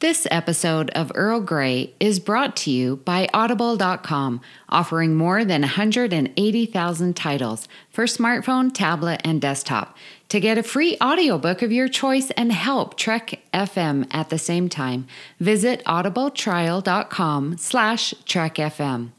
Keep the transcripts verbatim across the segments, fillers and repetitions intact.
This episode of Earl Grey is brought to you by Audible dot com, offering more than one hundred eighty thousand titles for smartphone, tablet, and desktop. To get a free audiobook of your choice and help Trek F M at the same time, visit audible trial dot com slash Trek F M.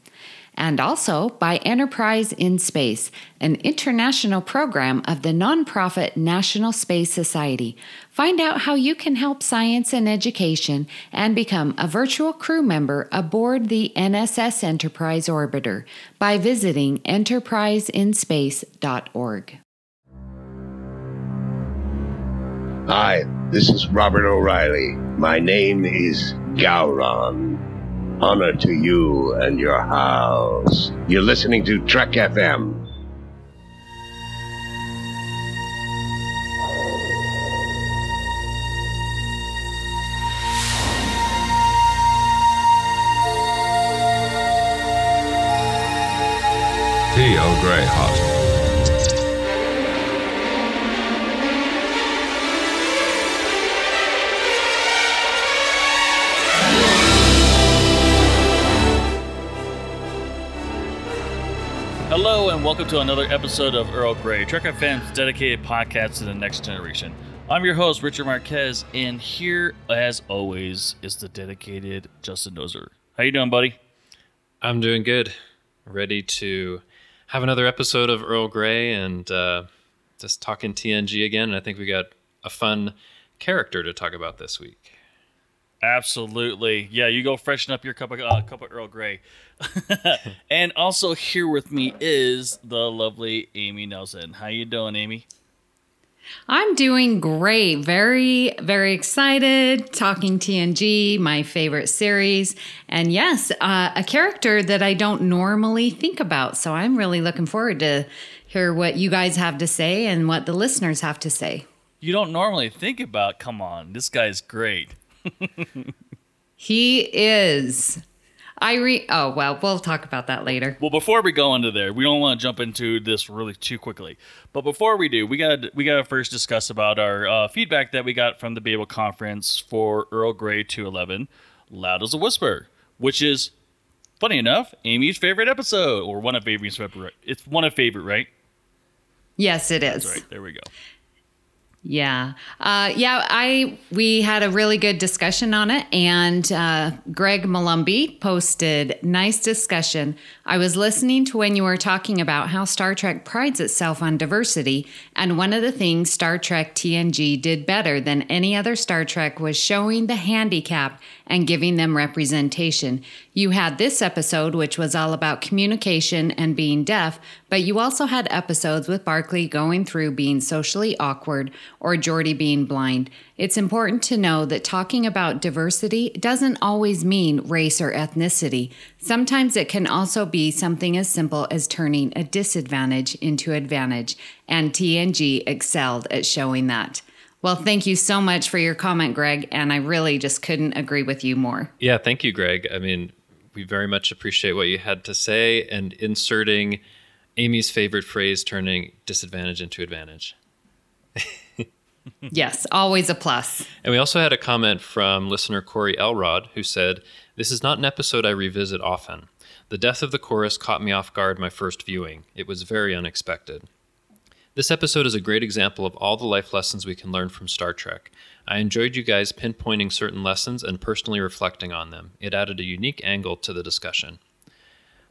And also by Enterprise in Space, an international program of the nonprofit National Space Society. Find out how you can help science and education and become a virtual crew member aboard the N S S Enterprise Orbiter by visiting enterprise in space dot org. Hi, this is Robert O'Reilly. My name is Gowron. Honor to you and your house. You're listening to Trek F M. The Earl Grey Hot. Hello and welcome to another episode of Earl Grey, Trek F M's dedicated podcast to the next generation. I'm your host, Richard Marquez, and here, as always, is the dedicated Justin Dozer. How you doing, buddy? I'm doing good. Ready to have another episode of Earl Grey and uh, just talking T N G again. And I think we got a fun character to talk about this week. Absolutely. Yeah, you go freshen up your cup of, uh, cup of Earl Grey. And also here with me is the lovely Amy Nelson. How you doing, Amy? I'm doing great. Very, very excited. Talking T N G, my favorite series. And yes, uh, a character that I don't normally think about. So I'm really looking forward to hear what you guys have to say and what the listeners have to say. You don't normally think about, come on, this guy's great. He is. I re. Oh, well, we'll talk about that later. Well, before we go into there, we don't want to jump into this really too quickly. But before we do, we gotta we gotta first discuss about our uh, feedback that we got from the Babel Conference for Earl Grey two eleven, Loud as a Whisper, which is funny enough Amy's favorite episode, or one of Amy's favorite. It's one of favorite, right? Yes, it is. That's right. There we go. Yeah. Uh, yeah, I we had a really good discussion on it, and uh, Greg Malumbi posted, nice discussion. I was listening to when you were talking about how Star Trek prides itself on diversity, and one of the things Star Trek T N G did better than any other Star Trek was showing the handicapped and giving them representation. You had this episode, which was all about communication and being deaf, but you also had episodes with Barclay going through being socially awkward or Geordi being blind. It's important to know that talking about diversity doesn't always mean race or ethnicity. Sometimes it can also be something as simple as turning a disadvantage into advantage, and T N G excelled at showing that. Well, thank you so much for your comment, Greg, and I really just couldn't agree with you more. Yeah, thank you, Greg. I mean, we very much appreciate what you had to say, and inserting Amy's favorite phrase, turning disadvantage into advantage. Yes, always a plus. And we also had a comment from listener Corey Elrod, who said, this is not an episode I revisit often. The death of the chorus caught me off guard my first viewing. It was very unexpected. This episode is a great example of all the life lessons we can learn from Star Trek. I enjoyed you guys pinpointing certain lessons and personally reflecting on them. It added a unique angle to the discussion.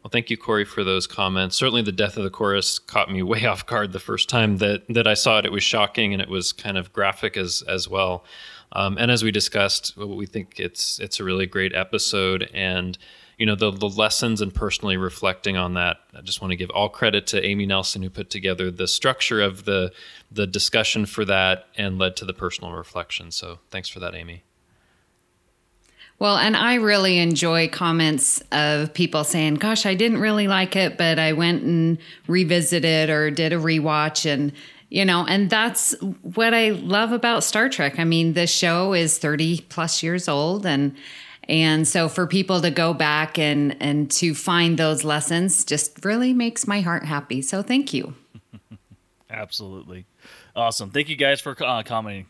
Well, thank you, Corey, for those comments. Certainly the death of the chorus caught me way off guard the first time that, that I saw it. It was shocking, and it was kind of graphic as as well. Um, and as we discussed, we think it's it's a really great episode. And, you know, the, the lessons and personally reflecting on that, I just want to give all credit to Amy Nelson, who put together the structure of the the discussion for that and led to the personal reflection. So thanks for that, Amy. Well, and I really enjoy comments of people saying, gosh, I didn't really like it, but I went and revisited or did a rewatch. And, you know, and that's what I love about Star Trek. I mean, the show is thirty plus years old. And and so for people to go back and, and to find those lessons just really makes my heart happy. So thank you. Absolutely. Awesome. Thank you guys for uh, commenting.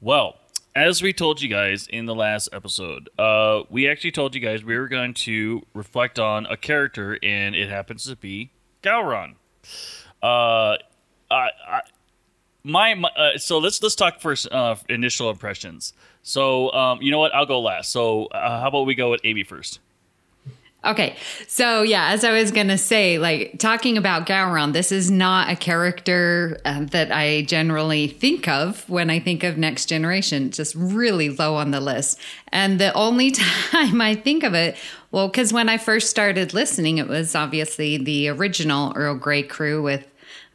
Well, as we told you guys in the last episode, uh, we actually told you guys we were going to reflect on a character, and it happens to be Gowron. Uh, I, I, my, my uh, so let's let's talk first uh, initial impressions. So um, you know what? I'll go last. So uh, how about we go with Amy first? Okay, so yeah, as I was going to say, like talking about Gowron, this is not a character uh, that I generally think of when I think of Next Generation, just really low on the list. And the only time I think of it, well, because when I first started listening, it was obviously the original Earl Grey crew with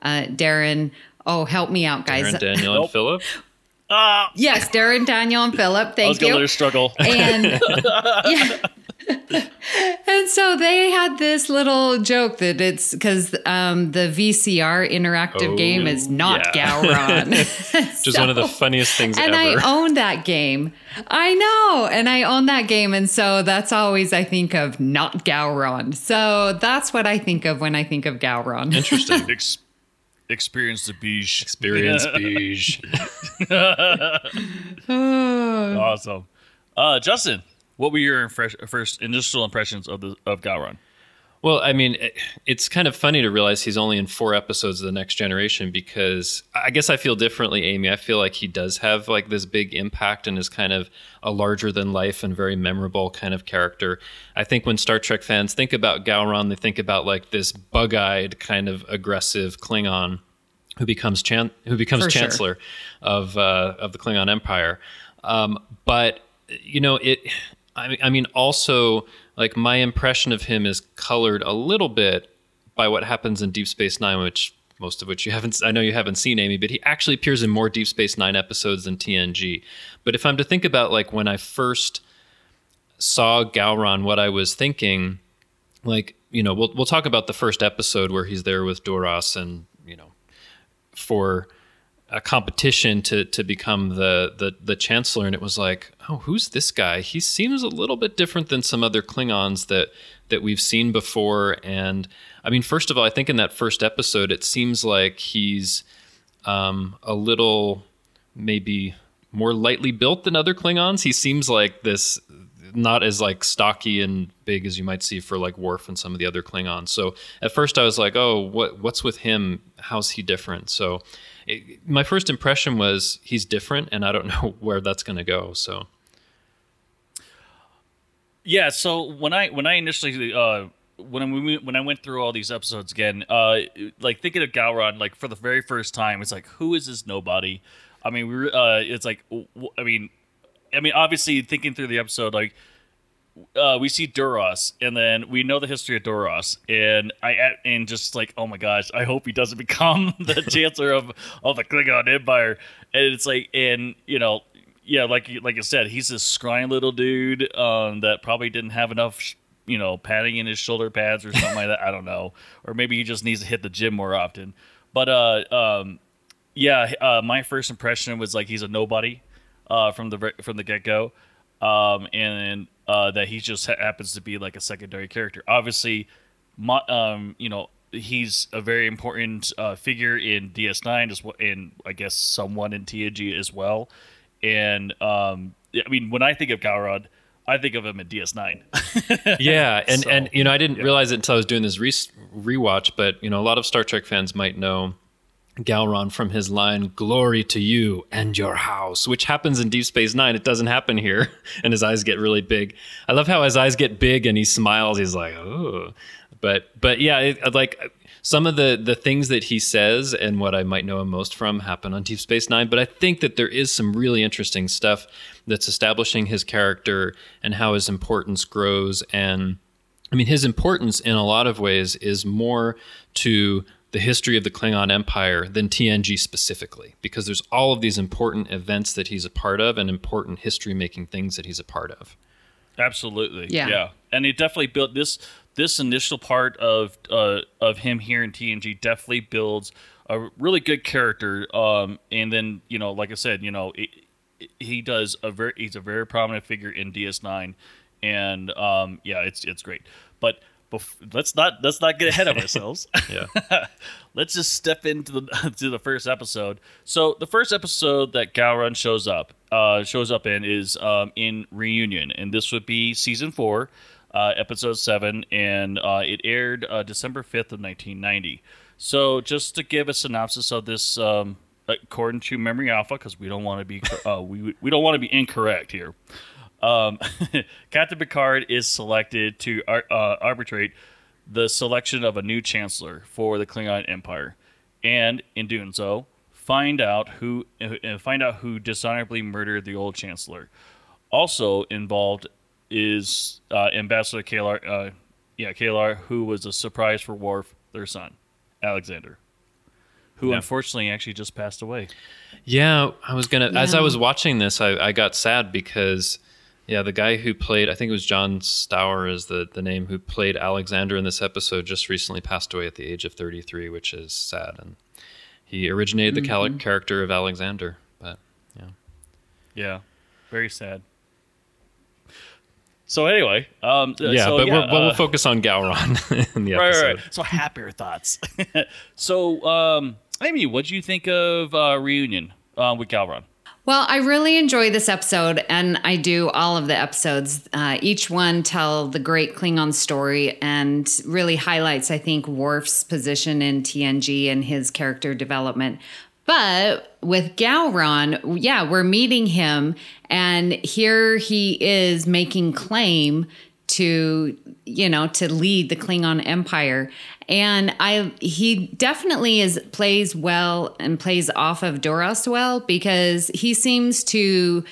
uh, Darren. Oh, help me out, guys. Darren, Daniel, and Philip. Uh, yes, Darren, Daniel, and Philip. Thank you. I was going to let her struggle. And yeah. And so they had this little joke that it's because um, the V C R interactive oh, game is not yeah. Gowron. Just so, one of the funniest things and ever. And I own that game. I know. And I own that game. And so that's always I think of not Gowron. So that's what I think of when I think of Gowron. Interesting. Ex- experience the beige. Experience beige. Awesome. Uh, Justin. What were your infre- first initial impressions of the of Gowron? Well, I mean, it, it's kind of funny to realize he's only in four episodes of The Next Generation because I guess I feel differently, Amy. I feel like he does have like this big impact and is kind of a larger than life and very memorable kind of character. I think when Star Trek fans think about Gowron, they think about like this bug-eyed kind of aggressive Klingon who becomes chan- who becomes For chancellor sure. of uh, of the Klingon Empire. Um, but you know it. I mean, also, like, my impression of him is colored a little bit by what happens in Deep Space Nine, which most of which you haven't, I know you haven't seen, Amy, but he actually appears in more Deep Space Nine episodes than T N G. But if I'm to think about, like, when I first saw Gowron, what I was thinking, like, you know, we'll we'll talk about the first episode where he's there with Duras and, you know, for a competition to to become the, the the chancellor, and it was like, oh, who's this guy? He seems a little bit different than some other Klingons that that we've seen before. And I mean, first of all, I think in that first episode, it seems like he's um, a little maybe more lightly built than other Klingons. He seems like this, not as like stocky and big as you might see for like Worf and some of the other Klingons. So at first I was like, oh, what what's with him? How's he different? So. It, my first impression was he's different, and I don't know where that's going to go. So, yeah. So when I when I initially uh, when I when I went through all these episodes again, uh, like thinking of Gowron, like for the very first time, it's like, who is this nobody? I mean, we uh, it's like, I mean, I mean, obviously thinking through the episode, like uh, we see Duras, and then we know the history of Duras, and I and just like, oh my gosh, I hope he doesn't become the chancellor of, of the Klingon Empire. And it's like, and you know, yeah, like like I said, he's this scrawny little dude um, that probably didn't have enough, sh- you know, padding in his shoulder pads or something like that. I don't know, or maybe he just needs to hit the gym more often. But uh, um, yeah, uh, my first impression was like he's a nobody uh, from the from the get go, um, and. Uh, that he just ha- happens to be like a secondary character. Obviously, mo- um, you know, he's a very important uh, figure in D S nine, as well, and I guess someone in T N G as well. And um, I mean, when I think of Gowron, I think of him in D S nine. yeah, and, so, and you know, I didn't yeah. realize it until I was doing this re- rewatch, but you know, a lot of Star Trek fans might know Gowron from his line "Glory to you and your house," which happens in Deep Space Nine. It doesn't happen here, and his eyes get really big. I love how his eyes get big and he smiles. He's like, "Oh," but but yeah, it, like some of the the things that he says and what I might know him most from happen on Deep Space Nine. But I think that there is some really interesting stuff that's establishing his character and how his importance grows. And I mean, his importance in a lot of ways is more to the history of the Klingon Empire than T N G specifically, because there's all of these important events that he's a part of and important history-making things that he's a part of. Absolutely, yeah. yeah. And it definitely built this this initial part of uh, of him here in T N G definitely builds a really good character. Um, and then you know, like I said, you know, it, it, he does a very he's a very prominent figure in D S nine, and um, yeah, it's it's great, but. bef- let's not let's not get ahead of ourselves. Yeah, let's just step into the to the first episode. So the first episode that Gowron shows up uh, shows up in is um, in Reunion, and this would be season four, uh, episode seven, and uh, it aired uh, December fifth of nineteen ninety. So just to give a synopsis of this, um, according to Memory Alpha, because we don't want to be uh, we we don't want to be incorrect here. Um, Captain Picard is selected to ar- uh, arbitrate the selection of a new chancellor for the Klingon Empire, and in doing so, find out who uh, find out who dishonorably murdered the old chancellor. Also involved is uh, Ambassador K'Ehleyr, uh, yeah, K'Ehleyr, who was a surprise for Worf, their son, Alexander, who no. unfortunately actually just passed away. Yeah, I was gonna. Yeah. As I was watching this, I, I got sad because. Yeah, the guy who played, I think it was John Stower is the, the name, who played Alexander in this episode, just recently passed away at the age of thirty-three, which is sad. And he originated mm-hmm. the cal- character of Alexander. But yeah. Yeah, very sad. So anyway. Um, yeah, so, but yeah, we're, uh, we'll focus on Gowron in the right, episode. Right, right. So happier thoughts. So, um, Amy, what do you think of uh, Reunion uh, with Gowron? Well, I really enjoy this episode, and I do all of the episodes. Uh, each one tell the great Klingon story and really highlights, I think, Worf's position in T N G and his character development. But with Gowron, yeah, we're meeting him, and here he is making claim to, you know, to lead the Klingon Empire. And I, he definitely is plays well and plays off of Doros well, because he seems to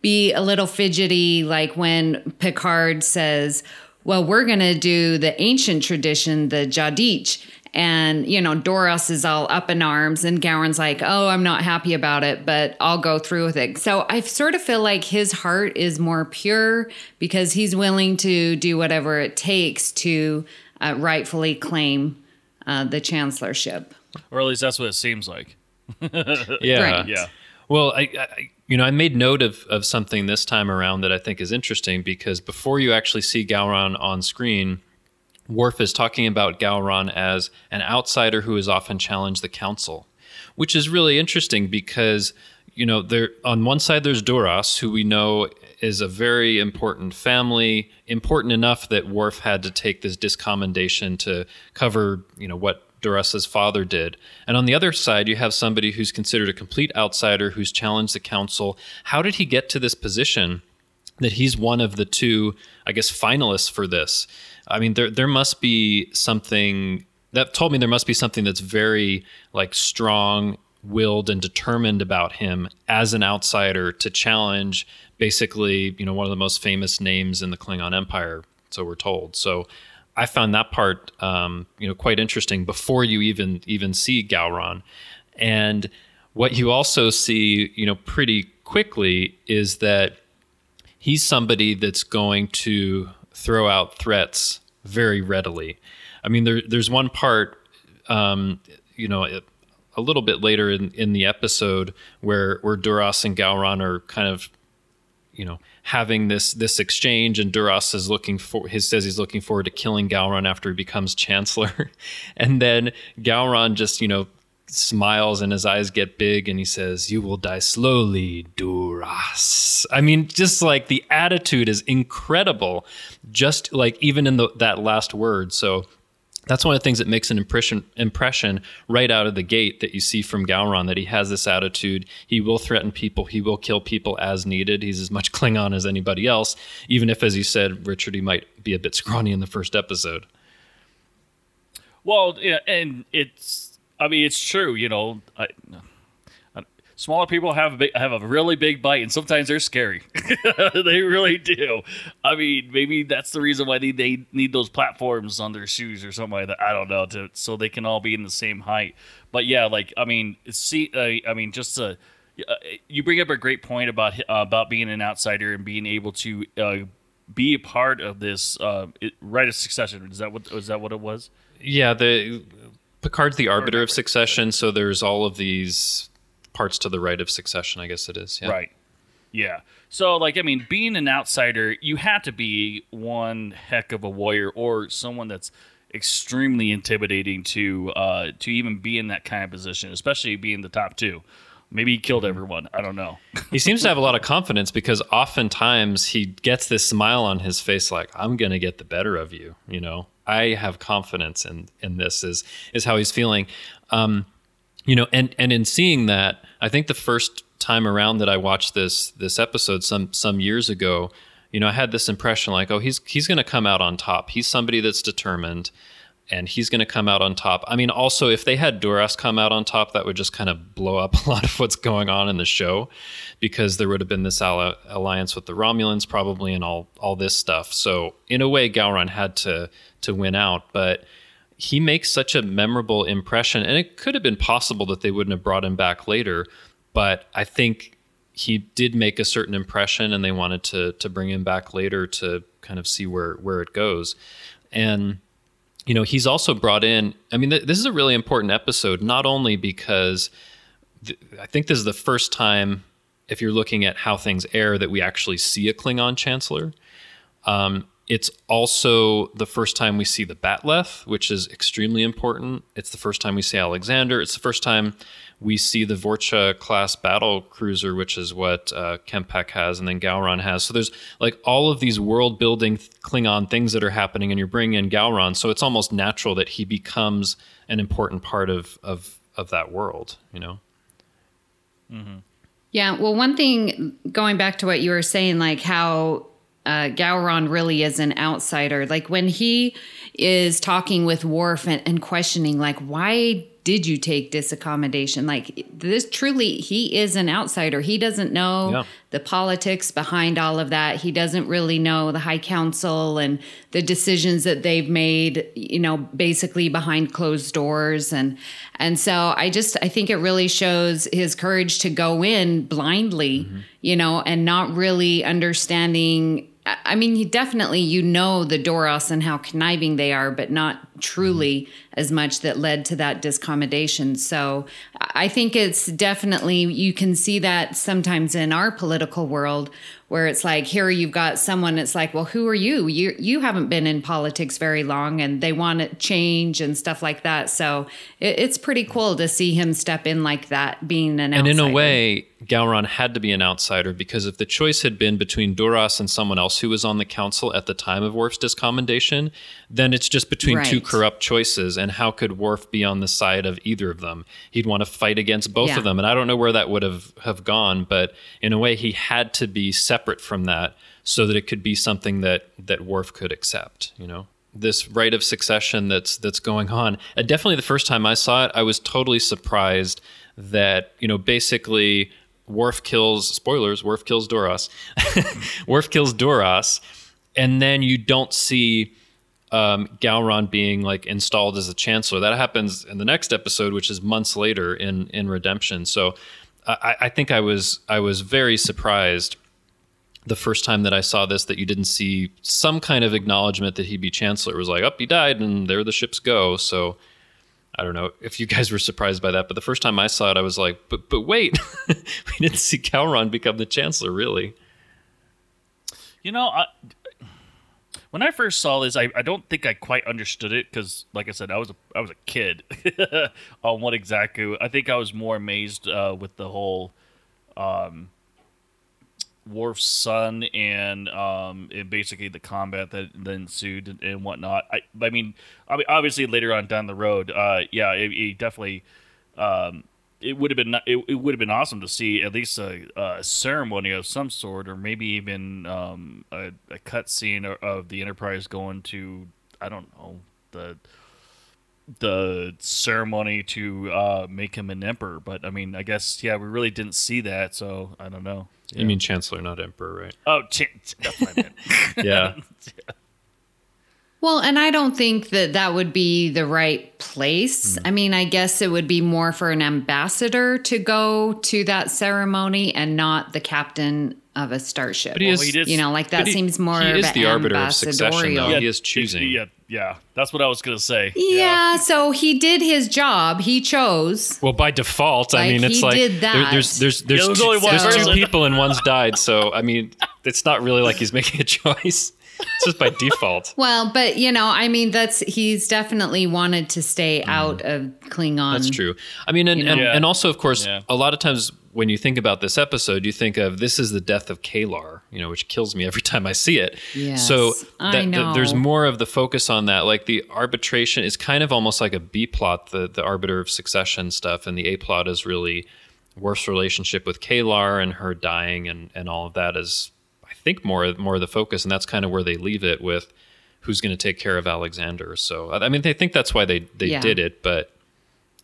be a little fidgety, like when Picard says, well, we're going to do the ancient tradition, the Jadich. And, you know, Doros is all up in arms, and Gowron's like, oh, I'm not happy about it, but I'll go through with it. So I sort of feel like his heart is more pure because he's willing to do whatever it takes to uh, rightfully claim uh, the chancellorship. Or at least that's what it seems like. Yeah. Right. Yeah. Well, I, I, you know, I made note of, of something this time around that I think is interesting, because before you actually see Gowron on screen, Worf is talking about Gowron as an outsider who has often challenged the council, which is really interesting because, you know, there on one side there's Duras, who we know is a very important family, important enough that Worf had to take this discommendation to cover, you know, what Duras's father did. And on the other side, you have somebody who's considered a complete outsider who's challenged the council. How did he get to this position that he's one of the two, I guess, finalists for this? I mean, there there must be something that told me there must be something that's very like strong-willed and determined about him as an outsider to challenge basically, you know, one of the most famous names in the Klingon Empire, so we're told. So I found that part, um, you know, quite interesting before you even even see Gowron. And what you also see, you know, pretty quickly is that he's somebody that's going to throw out threats very readily. I mean, there, there's one part, um, you know, it, a little bit later in, in the episode where, where Duras and Gowron are kind of, you know, having this this exchange, and Duras is looking for, he says he's looking forward to killing Gowron after he becomes chancellor. And then Gowron just, you know, smiles and his eyes get big and he says, "You will die slowly, Duras." I mean, just like the attitude is incredible, just like even in the, that last word. So that's one of the things that makes an impression impression right out of the gate that you see from Gowron, that he has this attitude. He will threaten people. He will kill people as needed. He's as much Klingon as anybody else, even if, as you said, Richard, he might be a bit scrawny in the first episode. Well, yeah, and it's, I mean, it's true, you know, I, I, smaller people have a, big, have a really big bite, and sometimes they're scary. They really do. I mean, maybe that's the reason why they, they need those platforms on their shoes or something like that. I don't know, to, so they can all be in the same height. But yeah, like, I mean, see, uh, I mean, just uh, you bring up a great point about, uh, about being an outsider and being able to uh, be a part of this uh, right of succession. Is that what, is that what it was? Yeah, the... Picard's the arbiter of succession, so there's all of these parts to the right of succession, I guess it is. Yeah. Right. Yeah. So, like, I mean, being an outsider, you have to be one heck of a warrior or someone that's extremely intimidating to uh, to even be in that kind of position, especially being the top two. Maybe he killed everyone. I don't know. He seems to have a lot of confidence because oftentimes he gets this smile on his face like, I'm going to get the better of you. You know, I have confidence in, in this is is how he's feeling. Um, you know, and, and in seeing that, I think the first time around that I watched this this episode some some years ago, you know, I had this impression like, oh, he's he's going to come out on top. He's somebody that's determined, and he's going to come out on top. I mean, also, if they had Duras come out on top, that would just kind of blow up a lot of what's going on in the show, because there would have been this al- alliance with the Romulans probably and all all this stuff. So in a way, Gowron had to to win out, but he makes such a memorable impression, and it could have been possible that they wouldn't have brought him back later. But I think he did make a certain impression, and they wanted to to bring him back later to kind of see where, where it goes. And, you know, he's also brought in... I mean, th- this is a really important episode, not only because th- I think this is the first time, if you're looking at how things air, that we actually see a Klingon Chancellor. Um, it's also the first time we see the Bat'leth, which is extremely important. It's the first time we see Alexander. It's the first time we see the Vorcha class battle cruiser, which is what uh, K'mpec has, and then Gowron has. So there's like all of these world building th- Klingon things that are happening, and you're bringing in Gowron. So it's almost natural that he becomes an important part of of, of that world, you know? Mm-hmm. Yeah. Well, one thing, going back to what you were saying, like how uh, Gowron really is an outsider. Like when he is talking with Worf and, and questioning, like, why did you take disaccommodation? Like this truly, he is an outsider. He doesn't know yeah. the politics behind all of that. He doesn't really know the High Council and the decisions that they've made, you know, basically behind closed doors. And, and so I just, I think it really shows his courage to go in blindly, mm-hmm. you know, and not really understanding. I mean, he definitely, you know, the Doros and how conniving they are, but not truly as much that led to that disaccommodation. So I think it's definitely, you can see that sometimes in our political world where it's like, here you've got someone, it's like, well, who are you? You you haven't been in politics very long, and they want to change and stuff like that. So it, it's pretty cool to see him step in like that, being an outsider. And in a way, Gowron had to be an outsider, because if the choice had been between Duras and someone else who was on the council at the time of Worf's discommendation, then it's just between right. two corrupt choices. And how could Worf be on the side of either of them? He'd want to fight against both yeah. of them. And I don't know where that would have, have gone, but in a way, he had to be separate. separate from that so that it could be something that that Worf could accept, you know? This right of succession that's that's going on. And definitely the first time I saw it, I was totally surprised that, you know, basically Worf kills, spoilers, Worf kills Doros. Worf kills Doros, and then you don't see um, Gowron being like installed as a chancellor. That happens in the next episode, which is months later in in Redemption. So I, I think I was I was very surprised the first time that I saw this, that you didn't see some kind of acknowledgement that he'd be chancellor. It was like, oh, he died, and there the ships go. So I don't know if you guys were surprised by that, but the first time I saw it, I was like, but but wait, we didn't see Gowron become the chancellor, really. You know, I, when I first saw this, I, I don't think I quite understood it, because, like I said, I was a, I was a kid on what exactly. I think I was more amazed uh, with the whole... Um, Worf's son and um and basically the combat that, that ensued and, and whatnot. I I mean, obviously later on down the road, uh, yeah, it, it definitely um it would have been it, it would have been awesome to see at least a, a ceremony of some sort, or maybe even um a, a cutscene of the Enterprise going to I don't know the the ceremony to uh make him an emperor. But I mean, I guess yeah, we really didn't see that, so I don't know. Yeah. You mean chancellor, not emperor, right? Oh, ch- that's what I meant. yeah. yeah. Well, and I don't think that that would be the right place. Mm-hmm. I mean, I guess it would be more for an ambassador to go to that ceremony and not the captain of a starship. But he is, well, he did, you know, like that he, seems more. He is of the arbiter of succession, though. Yeah, he is choosing. Yeah, yeah, that's what I was gonna say. Yeah, yeah, so he did his job. He chose. Well, by default, like, I mean, it's like did that. There, there's there's there's, yeah, two, there's two people and one's died. So I mean, it's not really like he's making a choice. It's just by default. Well, but you know, I mean, that's he's definitely wanted to stay mm. out of Klingon. That's true. I mean, and and, yeah. and also, of course, yeah. a lot of times when you think about this episode, you think of this is the death of K'Ehleyr, you know, which kills me every time I see it. Yes, so that, the, there's more of the focus on that. Like the arbitration is kind of almost like a B plot, the the arbiter of succession stuff, and the A plot is really Worf's relationship with K'Ehleyr and her dying and and all of that is. think more more of the focus, and that's kind of where they leave it with who's going to take care of Alexander. So I mean, they think that's why they they yeah. did it, but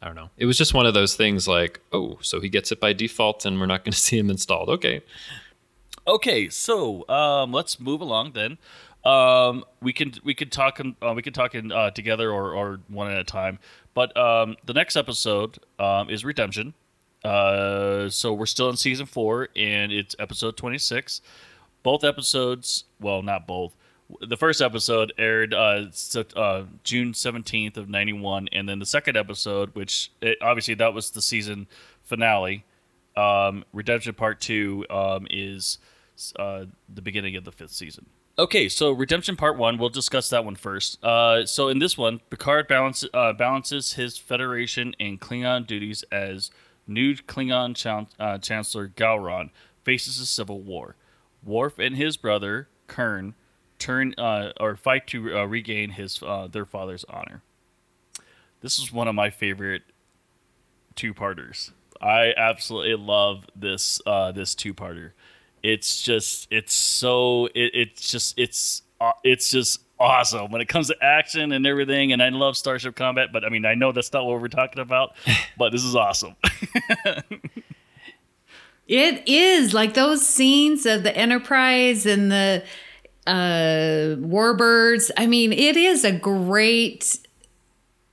I don't know. It was just one of those things like, oh, so he gets it by default and we're not going to see him installed. Okay. Okay, so um, let's move along then. Um, we can we could talk uh, we could talk in uh, together or, or one at a time. But um, the next episode um, is Redemption. Uh, so we're still in season four and it's episode twenty-six. Both episodes, well, not both. The first episode aired uh, uh, June seventeenth of ninety-one, and then the second episode, which it, obviously that was the season finale, um, Redemption Part two um, is uh, the beginning of the fifth season. Okay, so Redemption Part one, we'll discuss that one first. Uh, so in this one, Picard balance, uh, balances his Federation and Klingon duties as new Klingon chan- uh, Chancellor Gowron faces a civil war. Worf and his brother Kurn turn uh, or fight to uh, regain his uh, their father's honor. This is one of my favorite two-parters. I absolutely love this uh, this two-parter. It's just it's so it, it's just it's uh, it's just awesome when it comes to action and everything. And I love Starship Combat, but I mean I know that's not what we're talking about. But this is awesome. It is like those scenes of the Enterprise and the uh, Warbirds. I mean, it is a great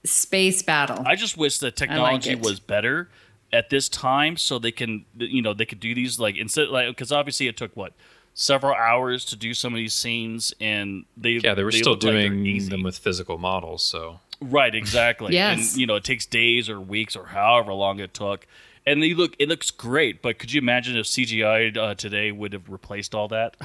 space battle. I just wish the technology like was better at this time, so they can, you know, they could do these like instead, like because obviously it took what several hours to do some of these scenes, and they yeah they were they still doing like them with physical models. So right, exactly. Yes, and you know, it takes days or weeks or however long it took. And they look, it looks great, but could you imagine if C G I uh, today would have replaced all that?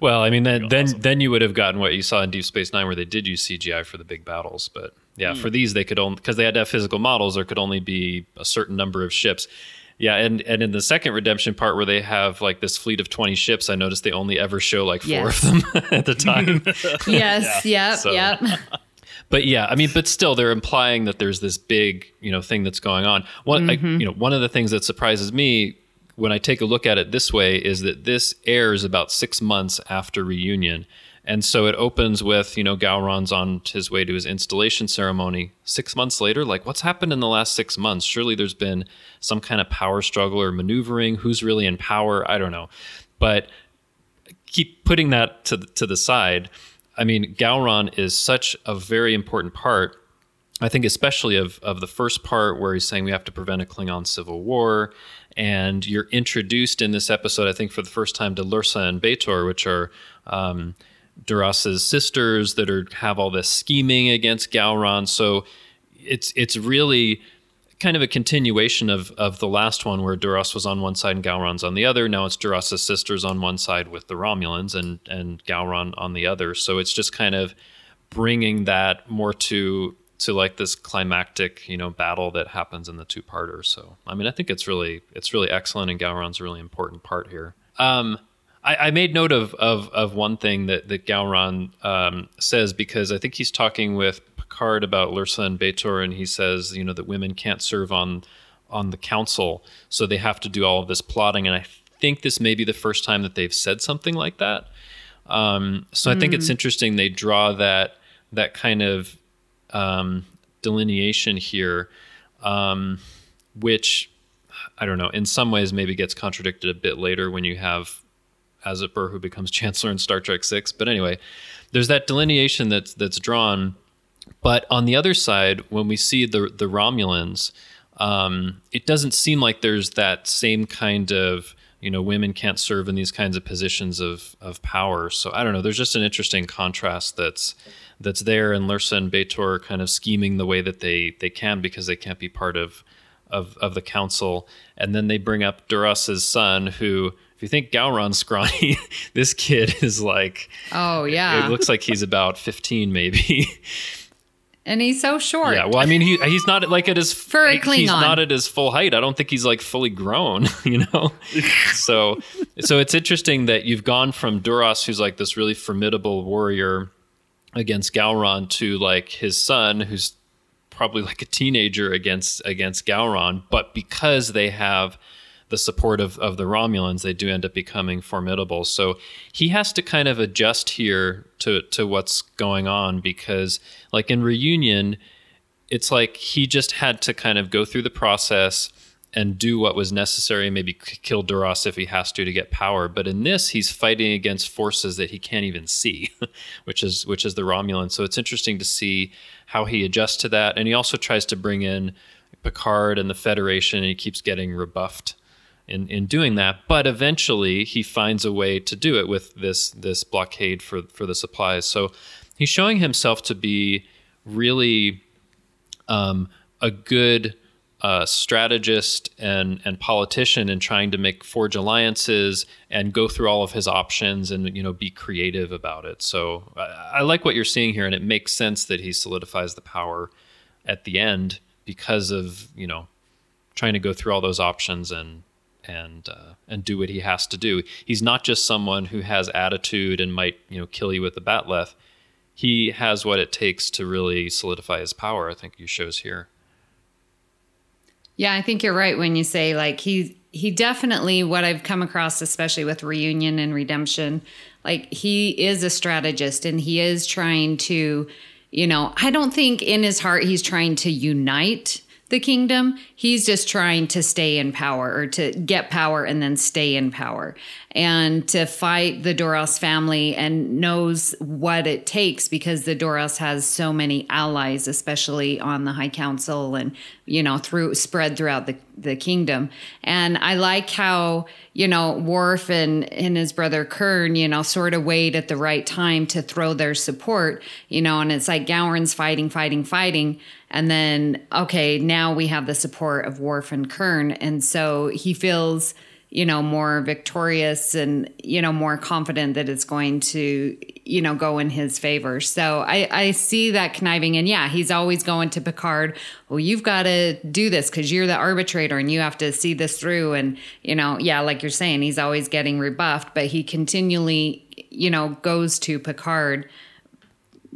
Well, I mean, then then, awesome. then you would have gotten what you saw in Deep Space Nine, where they did use C G I for the big battles. But yeah, mm. for these, they could only, because they had to have physical models, there could only be a certain number of ships. Yeah, and, and in the second Redemption part where they have like this fleet of twenty ships, I noticed they only ever show like four yes. of them at the time. yes, yeah. yep, so. yep. But yeah, I mean, but still, they're implying that there's this big, you know, thing that's going on. One, mm-hmm. I, you know, one of the things that surprises me when I take a look at it this way is that this airs about six months after Reunion, and so it opens with, you know, Gowron's on his way to his installation ceremony. Six months later, like, what's happened in the last six months? Surely there's been some kind of power struggle or maneuvering. Who's really in power? I don't know. But keep putting that to to the side. I mean, Gowron is such a very important part, I think, especially of, of the first part where he's saying we have to prevent a Klingon civil war. And you're introduced in this episode, I think, for the first time to Lursa and B'Etor, which are um, Duras's sisters that are have all this scheming against Gowron. So it's it's really kind of a continuation of, of the last one where Duras was on one side and Gowron's on the other. Now it's Duras's sisters on one side with the Romulans and, and Gowron on the other. So it's just kind of bringing that more to to like this climactic, you know, battle that happens in the two-parter. So, I mean, I think it's really it's really excellent, and Gowron's a really important part here. Um, I, I made note of, of of one thing that, that Gowron um, says, because I think he's talking with Picard about Lursa and B'Etor, and he says, you know, that women can't serve on on the council, so they have to do all of this plotting. And I think this may be the first time that they've said something like that. Um, so mm. I think it's interesting they draw that that kind of um, delineation here, um, which, I don't know, in some ways maybe gets contradicted a bit later when you have Azit Berr, who becomes Chancellor in Star Trek six. But anyway, there's that delineation that's that's drawn. But on the other side, when we see the the Romulans, um, it doesn't seem like there's that same kind of you know, women can't serve in these kinds of positions of of power. So I don't know. There's just an interesting contrast that's that's there, and Lursa and B'Etor kind of scheming the way that they they can because they can't be part of of of the council. And then they bring up Duras's son, who, if you think Gowron's scrawny, this kid is like, oh yeah, it, it looks like he's about fifteen maybe. And he's so short. Yeah, well, I mean, he he's not like at his for a Klingon. He's not at his full height. I don't think he's like fully grown, you know. So, so it's interesting that you've gone from Duras, who's like this really formidable warrior, against Gowron, to like his son, who's probably like a teenager against against Gowron. But because they have the support of, of the Romulans, they do end up becoming formidable. So he has to kind of adjust here to, to what's going on, because like in Reunion, it's like he just had to kind of go through the process and do what was necessary, maybe kill Duras if he has to to get power. But in this, he's fighting against forces that he can't even see, which is which is the Romulan. So it's interesting to see how he adjusts to that. And he also tries to bring in Picard and the Federation, and he keeps getting rebuffed in in doing that. But eventually he finds a way to do it with this this blockade for for the supplies. So he's showing himself to be really um, a good uh, strategist and and politician, in trying to make forge alliances and go through all of his options and, you know, be creative about it. So I, I like what you're seeing here, and it makes sense that he solidifies the power at the end because of, you know, trying to go through all those options and and uh, and do what he has to do. He's not just someone who has attitude and might, you know, kill you with the Bat'leth. He has what it takes to really solidify his power, I think, he shows here. Yeah, I think you're right when you say, like, he he definitely, what I've come across, especially with Reunion and Redemption, like, he is a strategist, and he is trying to, you know, I don't think in his heart he's trying to unite the kingdom. He's just trying to stay in power, or to get power and then stay in power, and to fight the Doros family, and knows what it takes because the Doros has so many allies, especially on the High Council and, you know, through spread throughout the, the kingdom. And I like how, you know, Worf and, and his brother Kurn, you know, sort of wait at the right time to throw their support, you know, and it's like Gowron's fighting, fighting, fighting. And then, okay, now we have the support of Worf and Kurn. And so he feels, you know, more victorious and, you know, more confident that it's going to, you know, go in his favor. So I, I see that conniving. And yeah, he's always going to Picard, well, you've got to do this because you're the arbitrator and you have to see this through. And, you know, yeah, like you're saying, he's always getting rebuffed, but he continually, you know, goes to Picard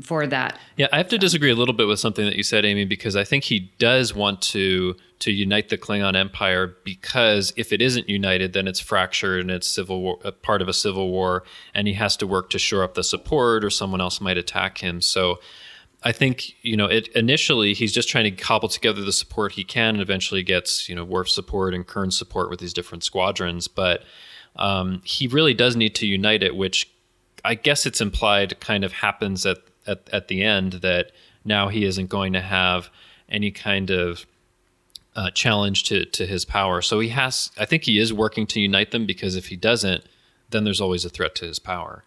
for that. Yeah, I have to disagree a little bit with something that you said, Amy, because I think he does want to to unite the Klingon Empire, because if it isn't united, then it's fractured and it's civil war, part of a civil war, and he has to work to shore up the support, or someone else might attack him. So I think, you know, it initially he's just trying to cobble together the support he can, and eventually gets, you know, Worf's support and Kern's support with these different squadrons. But um, he really does need to unite it, which I guess it's implied kind of happens at At, at the end, that now he isn't going to have any kind of uh, challenge to, to his power. So he has, I think he is working to unite them, because if he doesn't, then there's always a threat to his power.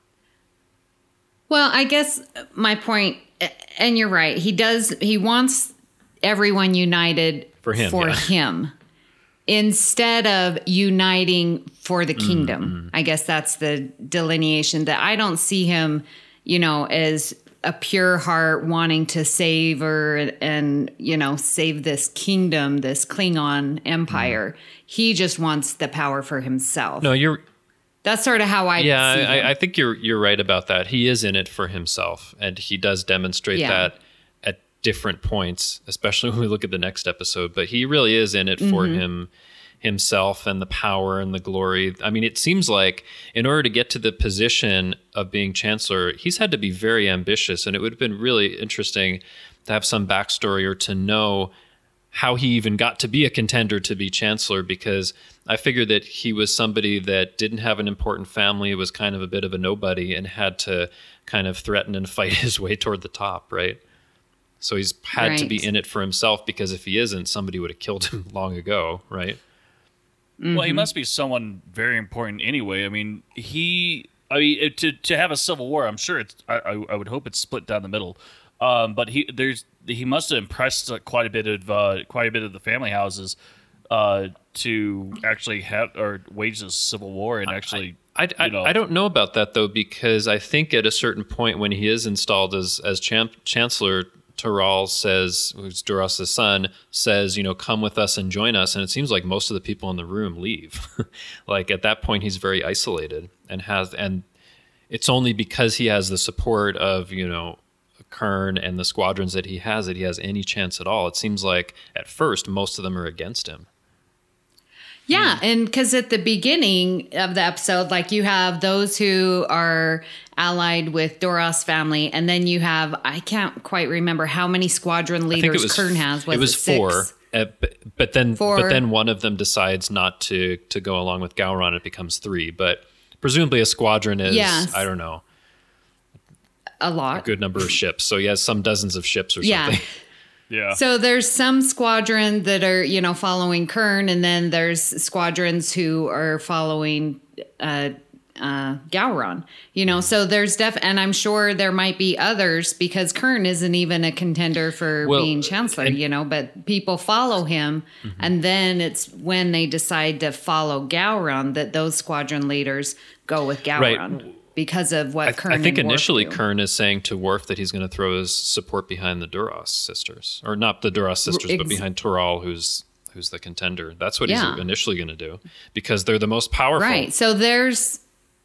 Well, I guess my point, and you're right, he does, he wants everyone united for him, for yeah. him instead of uniting for the kingdom. Mm-hmm. I guess that's the delineation, that I don't see him, you know, as a pure heart wanting to save or, and, you know, save this kingdom, this Klingon empire. Mm-hmm. He just wants the power for himself. No, you're... That's sort of how I yeah, see Yeah, I, I think you're you're right about that. He is in it for himself, and he does demonstrate yeah. that at different points, especially when we look at the next episode. But he really is in it for mm-hmm. him himself and the power and the glory. I mean, it seems like in order to get to the position of being chancellor, he's had to be very ambitious, and it would have been really interesting to have some backstory or to know how he even got to be a contender to be chancellor, because I figured that he was somebody that didn't have an important family, was kind of a bit of a nobody, and had to kind of threaten and fight his way toward the top, right? So he's had right. to be in it for himself, because if he isn't, somebody would have killed him long ago, right? Mm-hmm. Well, he must be someone very important anyway. I mean, he, I mean, to to have a civil war, I'm sure it's, I, I would hope it's split down the middle. Um, but he, there's, he must have impressed quite a bit of, uh, quite a bit of the family houses, uh, to actually have or wage this civil war and actually. I, I, you know. I, I don't know about that though, because I think at a certain point when he is installed as as champ, chancellor, Toral says, who's Duras' son, says, you know, come with us and join us. And it seems like most of the people in the room leave. Like at that point, he's very isolated and has, and it's only because he has the support of, you know, Kurn and the squadrons that he has that he has any chance at all. It seems like at first, most of them are against him. Yeah. Hmm. And because at the beginning of the episode, like you have those who are allied with Doros family, and then you have, I can't quite remember how many squadron leaders was, Kurn has. Was it was it four, uh, but, but then four. But then one of them decides not to to go along with Gowron. It becomes three, but presumably a squadron is, yes. I don't know, a lot, a good number of ships. So he has some dozens of ships or yeah. something. Yeah. So there's some squadron that are, you know, following Kurn, and then there's squadrons who are following Uh, Uh, Gowron, you know, so there's def, and I'm sure there might be others because Kurn isn't even a contender for well, being chancellor, and, you know, but people follow him, mm-hmm. and then it's when they decide to follow Gowron that those squadron leaders go with Gowron right. because of what I, Kurn. I think and initially Worf do. Kurn is saying to Worf that he's going to throw his support behind the Duras sisters, or not the Duras sisters, Ex- but behind Toral, who's. who's the contender. That's what yeah. he's initially going to do because they're the most powerful. Right. So there's,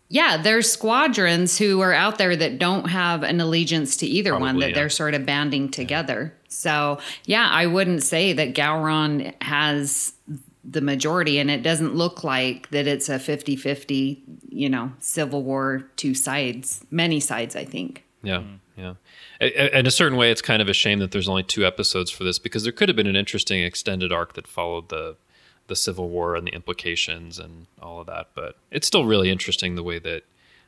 yeah, there's squadrons who are out there that don't have an allegiance to either Probably, one that yeah. they're sort of banding together. Yeah. So yeah, I wouldn't say that Gowron has the majority, and it doesn't look like that it's a fifty-fifty, you know, civil war, two sides, many sides, I think. Yeah. Mm-hmm. Yeah. In a certain way, it's kind of a shame that there's only two episodes for this because there could have been an interesting extended arc that followed the the Civil War and the implications and all of that. But it's still really interesting the way that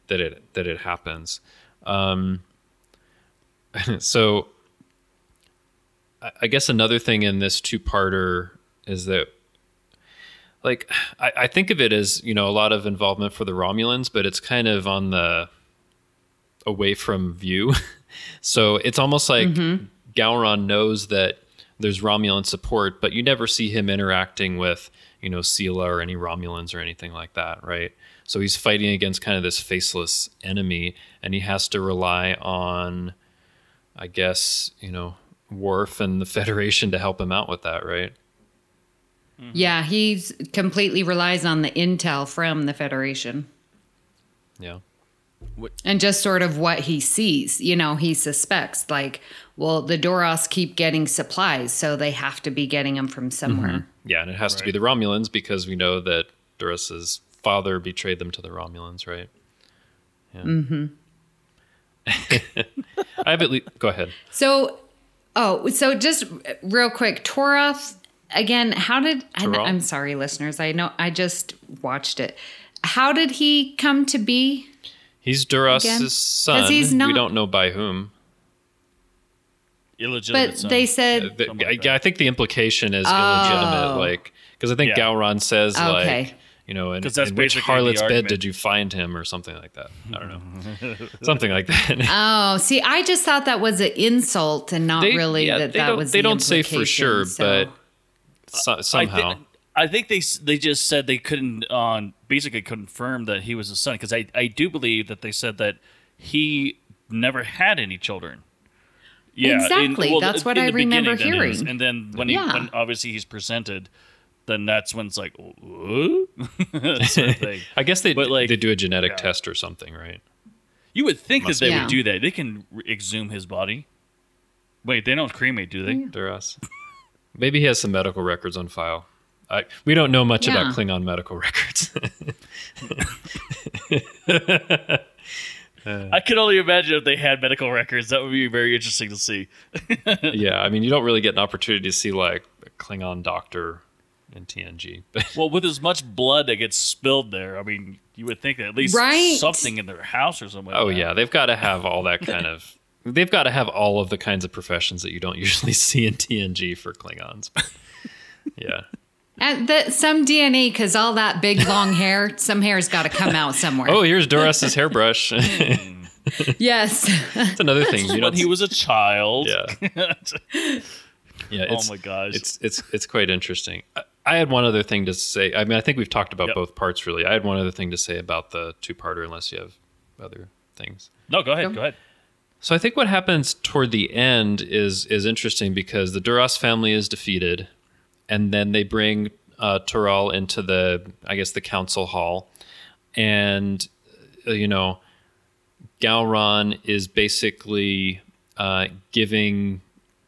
that it that it happens. Um, so I guess another thing in this two-parter is that, like, I, I think of it as, you know, a lot of involvement for the Romulans, but it's kind of on the away from view. So it's almost like mm-hmm. Gowron knows that there's Romulan support, but you never see him interacting with, you know, Sela or any Romulans or anything like that, right? So he's fighting against kind of this faceless enemy, and he has to rely on, I guess, you know, Worf and the Federation to help him out with that, right? Mm-hmm. Yeah, he completely relies on the intel from the Federation. Yeah. What? And just sort of what he sees, you know, he suspects like, well, the Doros keep getting supplies, so they have to be getting them from somewhere. Mm-hmm. Yeah, and it has right. to be the Romulans because we know that Duras's father betrayed them to the Romulans, right? Yeah. Mm-hmm. I have at least, go ahead. So, oh, so just real quick, Koroth, again, how did, I, I'm sorry, listeners, I know, I just watched it. How did he come to be? He's Duras' son. He's not, we don't know by whom. Illegitimate But son. They said... Uh, the, I, I think the implication is oh. illegitimate. Like, because I think yeah. Gowron says, okay. like, you know, in, in which harlot's bed did you find him or something like that. I don't know. Something like that. Oh, see, I just thought that was an insult and not they, really yeah, that that was the They don't say for sure, so. but uh, somehow... I th- I think they they just said they couldn't um, basically confirm that he was a son because I, I do believe that they said that he never had any children. Yeah, exactly. In, well, that's what I remember hearing. Is, and then when, yeah. he, when obviously he's presented, then that's when it's like, oh, sort of thing. I guess they like, they do a genetic yeah. test or something, right? You would think Must that they yeah. would do that. They can exhume his body. Wait, they don't cremate, do they? Yeah. They're us. Maybe he has some medical records on file. I, we don't know much yeah. about Klingon medical records. uh, I can only imagine if they had medical records. That would be very interesting to see. Yeah, I mean, you don't really get an opportunity to see, like, a Klingon doctor in T N G. Well, with as much blood that gets spilled there, I mean, you would think that at least right? something in their house or something. Oh, like yeah, that. They've got to have all that kind of... They've got to have all of the kinds of professions that you don't usually see in T N G for Klingons. Yeah. And the, some D N A, because all that big long hair, some hair's got to come out somewhere. Oh, here's Doras's hairbrush. Yes. That's another thing. You know, when he was a child. Yeah. Yeah. Oh my gosh. It's it's it's quite interesting. I, I had one other thing to say. I mean, I think we've talked about yep. both parts really. I had one other thing to say about the two-parter, unless you have other things. No, go ahead. Go, go ahead. So I think what happens toward the end is is interesting because the Duras family is defeated, and then they bring uh, Toral into the, I guess, the council hall, and uh, you know, Gowron is basically uh, giving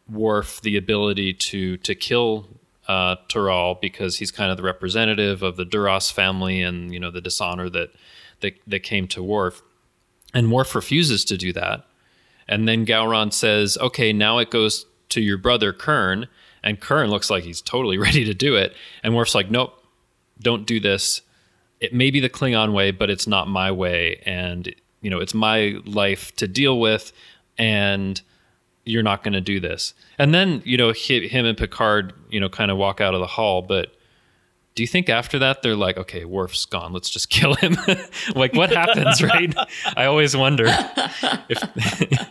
Worf the ability to to kill uh, Toral because he's kind of the representative of the Duras family and, you know, the dishonor that that, that came to Worf. And Worf refuses to do that. And then Gowron says, okay, now it goes to your brother Kurn. And Kurn looks like he's totally ready to do it. And Worf's like, nope, don't do this. It may be the Klingon way, but it's not my way. And, you know, it's my life to deal with. And you're not going to do this. And then, you know, he, him and Picard, you know, kind of walk out of the hall. But do you think after that they're like, okay, Worf's gone, let's just kill him? Like, what happens, right? I always wonder. If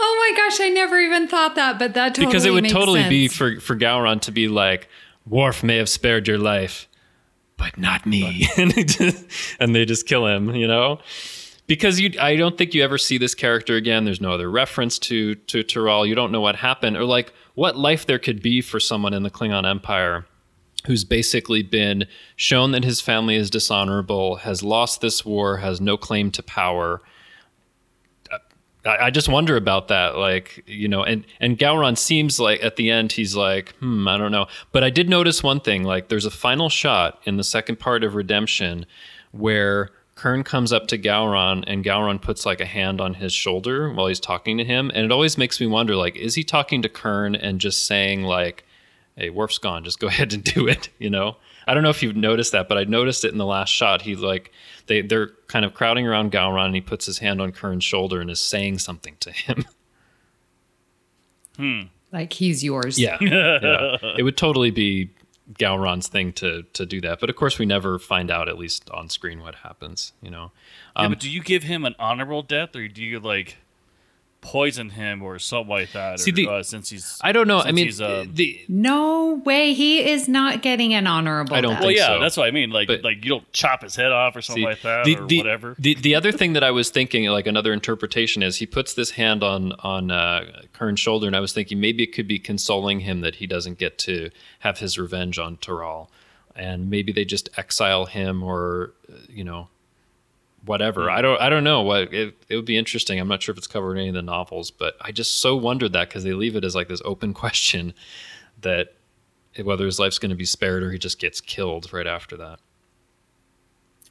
oh my gosh, I never even thought that, but that totally makes sense. Because it would totally sense. be for, for Gowron to be like, Worf may have spared your life, but not me. and, just, and they just kill him, you know? Because you, I don't think you ever see this character again. There's no other reference to to Toral. You don't know what happened or like what life there could be for someone in the Klingon Empire who's basically been shown that his family is dishonorable, has lost this war, has no claim to power. I, I just wonder about that. Like, you know, and, and Gowron seems like at the end, he's like, hmm, I don't know. But I did notice one thing, like there's a final shot in the second part of Redemption where Kurn comes up to Gowron and Gowron puts like a hand on his shoulder while he's talking to him. And it always makes me wonder, like, is he talking to Kurn and just saying like, hey, Worf's gone, just go ahead and do it, you know? I don't know if you've noticed that, but I noticed it in the last shot. He like, they, they're kind of crowding around Gowron and he puts his hand on Kern's shoulder and is saying something to him. Hmm. Like he's yours. Yeah. Yeah. It would totally be Gowron's thing to to do that, but of course we never find out, at least on screen, what happens, you know. Um, yeah, but do you give him an honorable death, or do you like poison him or something like that? See, or, the, uh, since he's I don't know. I mean, um, the no way he is not getting an honorable. I don't death. Think well, yeah, so. That's what I mean. Like, but, like you don't chop his head off or something see, like that the, or the, whatever. The the other thing that I was thinking, like another interpretation, is he puts this hand on on uh, Kern's shoulder, and I was thinking maybe it could be consoling him that he doesn't get to have his revenge on Toral, and maybe they just exile him or uh, you know. Whatever. I don't I don't know. What it, it would be interesting. I'm not sure if it's covered in any of the novels, but I just so wondered that because they leave it as like this open question that whether his life's going to be spared or he just gets killed right after that.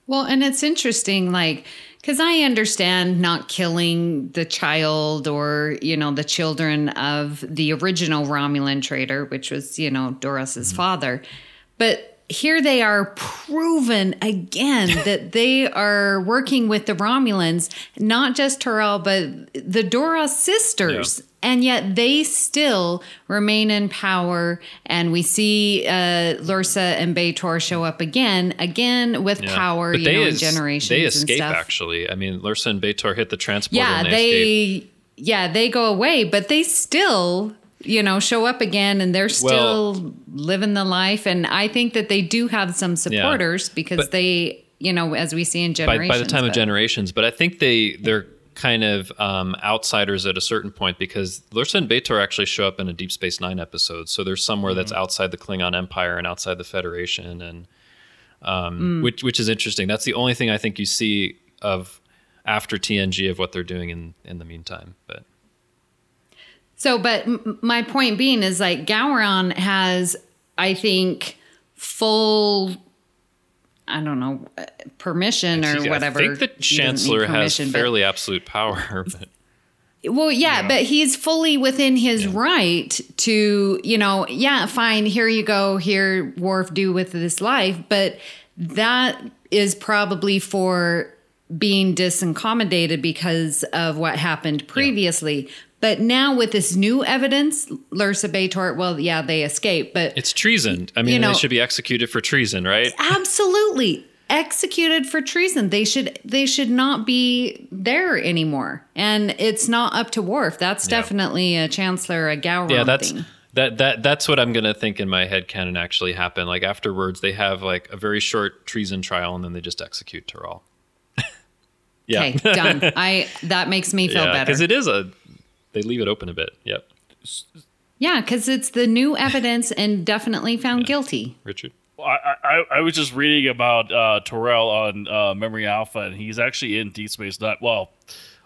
Well, and it's interesting, like, because I understand not killing the child or, you know, the children of the original Romulan traitor, which was, you know, Doras's mm-hmm. father. But here they are proven again that they are working with the Romulans, not just Toral, but the Dora sisters. Yeah. And yet they still remain in power. And we see uh, Lursa and B'Etor show up again, again with yeah. power, but you they know, is, generations they escape, and stuff. Actually. I mean, Lursa and B'Etor hit the transporter yeah, and they, they escape. Yeah, they go away, but they still... you know, show up again, and they're still well, living the life. And I think that they do have some supporters yeah, because they, you know, as we see in Generations. By, by the time but, of Generations. But I think they, they're kind of um, outsiders at a certain point because Lursa and B'Etor actually show up in a Deep Space Nine episode. So they're somewhere mm-hmm. that's outside the Klingon Empire and outside the Federation, and um, mm. which which is interesting. That's the only thing I think you see of after T N G of what they're doing in, in the meantime. But So, but m- my point being is like Gowron has, I think, full, I don't know, permission or whatever. I think the Chancellor has fairly but, absolute power. But, well, yeah, you know. But he's fully within his yeah. right to, you know, yeah, fine, here you go, here, Worf, do with this life. But that is probably for being disaccommodated because of what happened previously. Yeah. But now with this new evidence, Lursa, B'Etor, well, yeah, they escaped, but... It's treason. I mean, you know, they should be executed for treason, right? Absolutely. Executed for treason. They should they should not be there anymore. And it's not up to Worf. That's yeah. definitely a Chancellor, a Gowron yeah, that's, thing. That, that, that's what I'm going to think in my head canon actually happen. Like, afterwards, they have, like, a very short treason trial, and then they just execute Toral. yeah. Okay, done. I, that makes me feel yeah, better. Because it is a... They leave it open a bit. Yep. Yeah, because it's the new evidence and definitely found yeah. guilty. Richard? Well, I, I I was just reading about uh, Toral on uh, Memory Alpha, and he's actually in Deep Space Nine. Well,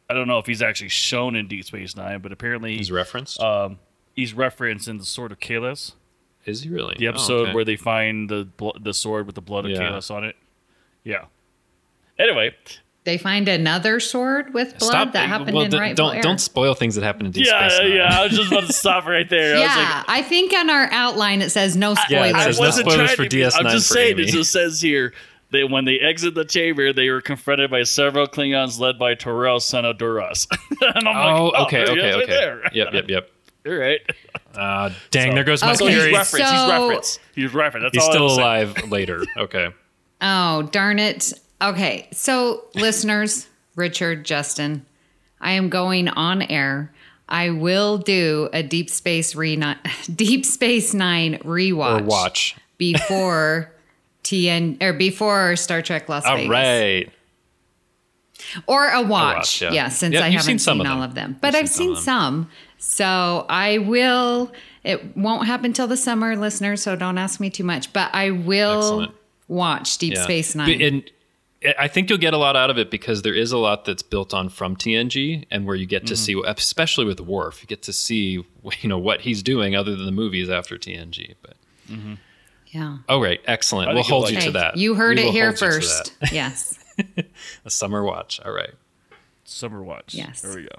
I don't know if he's actually shown in Deep Space Nine, but apparently... He's referenced? Um, he's referenced in the Sword of Kahless. Is he really? The episode oh, okay. where they find the blo- the sword with the blood of yeah. Kahless on it. Yeah. Anyway... They find another sword with blood stop. that happened well, in Rightful Don't Air. Don't spoil things that happened in Deep yeah, Space Nine. Yeah, I was just about to stop right there. yeah, I, was like, I think on our outline it says no spoilers. Yeah, it says I no spoilers for D S nine. I'm just saying, Amy. It just says here that when they exit the chamber, they were confronted by several Klingons led by Toral, son of Duras. and I'm oh, like, oh, okay, okay, yes, okay. Right there. Yep, yep, yep. You're right. Uh, dang, so, there goes my okay, theory. He's referenced. So, he's referenced. He's referenced. That's he's all still alive saying. Later. Okay. Oh, darn it. Okay, so listeners, Richard, Justin, I am going on air. I will do a Deep Space re- Deep Space Nine rewatch or watch. before T N or before Star Trek Las all Vegas. All right, or a watch. A watch yeah. yeah, since yep, I haven't seen, seen of all of them, but you've I've seen, seen some. So I will. It won't happen till the summer, listeners. So don't ask me too much. But I will Excellent. watch Deep yeah. Space Nine. But, and, I think you'll get a lot out of it because there is a lot that's built on from T N G and where you get to mm-hmm. see, especially with Worf, you get to see, you know, what he's doing other than the movies after T N G. But mm-hmm. yeah. All right. Excellent. I we'll hold like you it. to that. You heard we it here first. Yes. A summer watch. All right. Summer watch. Yes. There we go.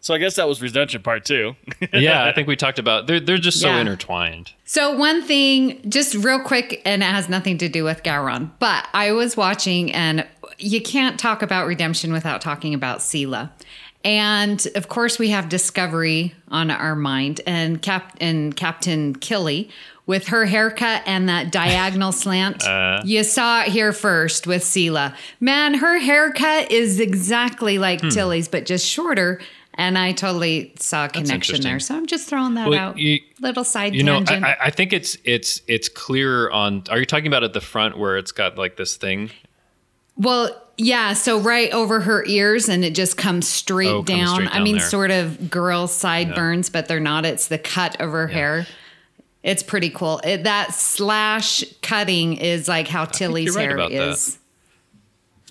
So I guess that was Redemption part two. yeah. I think we talked about, they're, they're just so yeah. intertwined. So one thing, just real quick, and it has nothing to do with Gowron, but I was watching, and you can't talk about Redemption without talking about Sela. And of course we have Discovery on our mind, and Cap and Captain K'Ehleyr with her haircut and that diagonal slant. Uh, you saw it here first with Sela. Man, her haircut is exactly like hmm. Tilly's, but just shorter. And I totally saw a connection there. So I'm just throwing that well, out. You, Little side you know, tangent. I, I think it's it's it's clearer on... Are you talking about at the front where it's got like this thing? Well, yeah. So right over her ears and it just comes straight, oh, down. Comes straight down. I mean, there. sort of girl sideburns, yeah. but they're not. It's the cut of her yeah. hair. It's pretty cool. It, that slash cutting is like how Tilly's right hair is. That.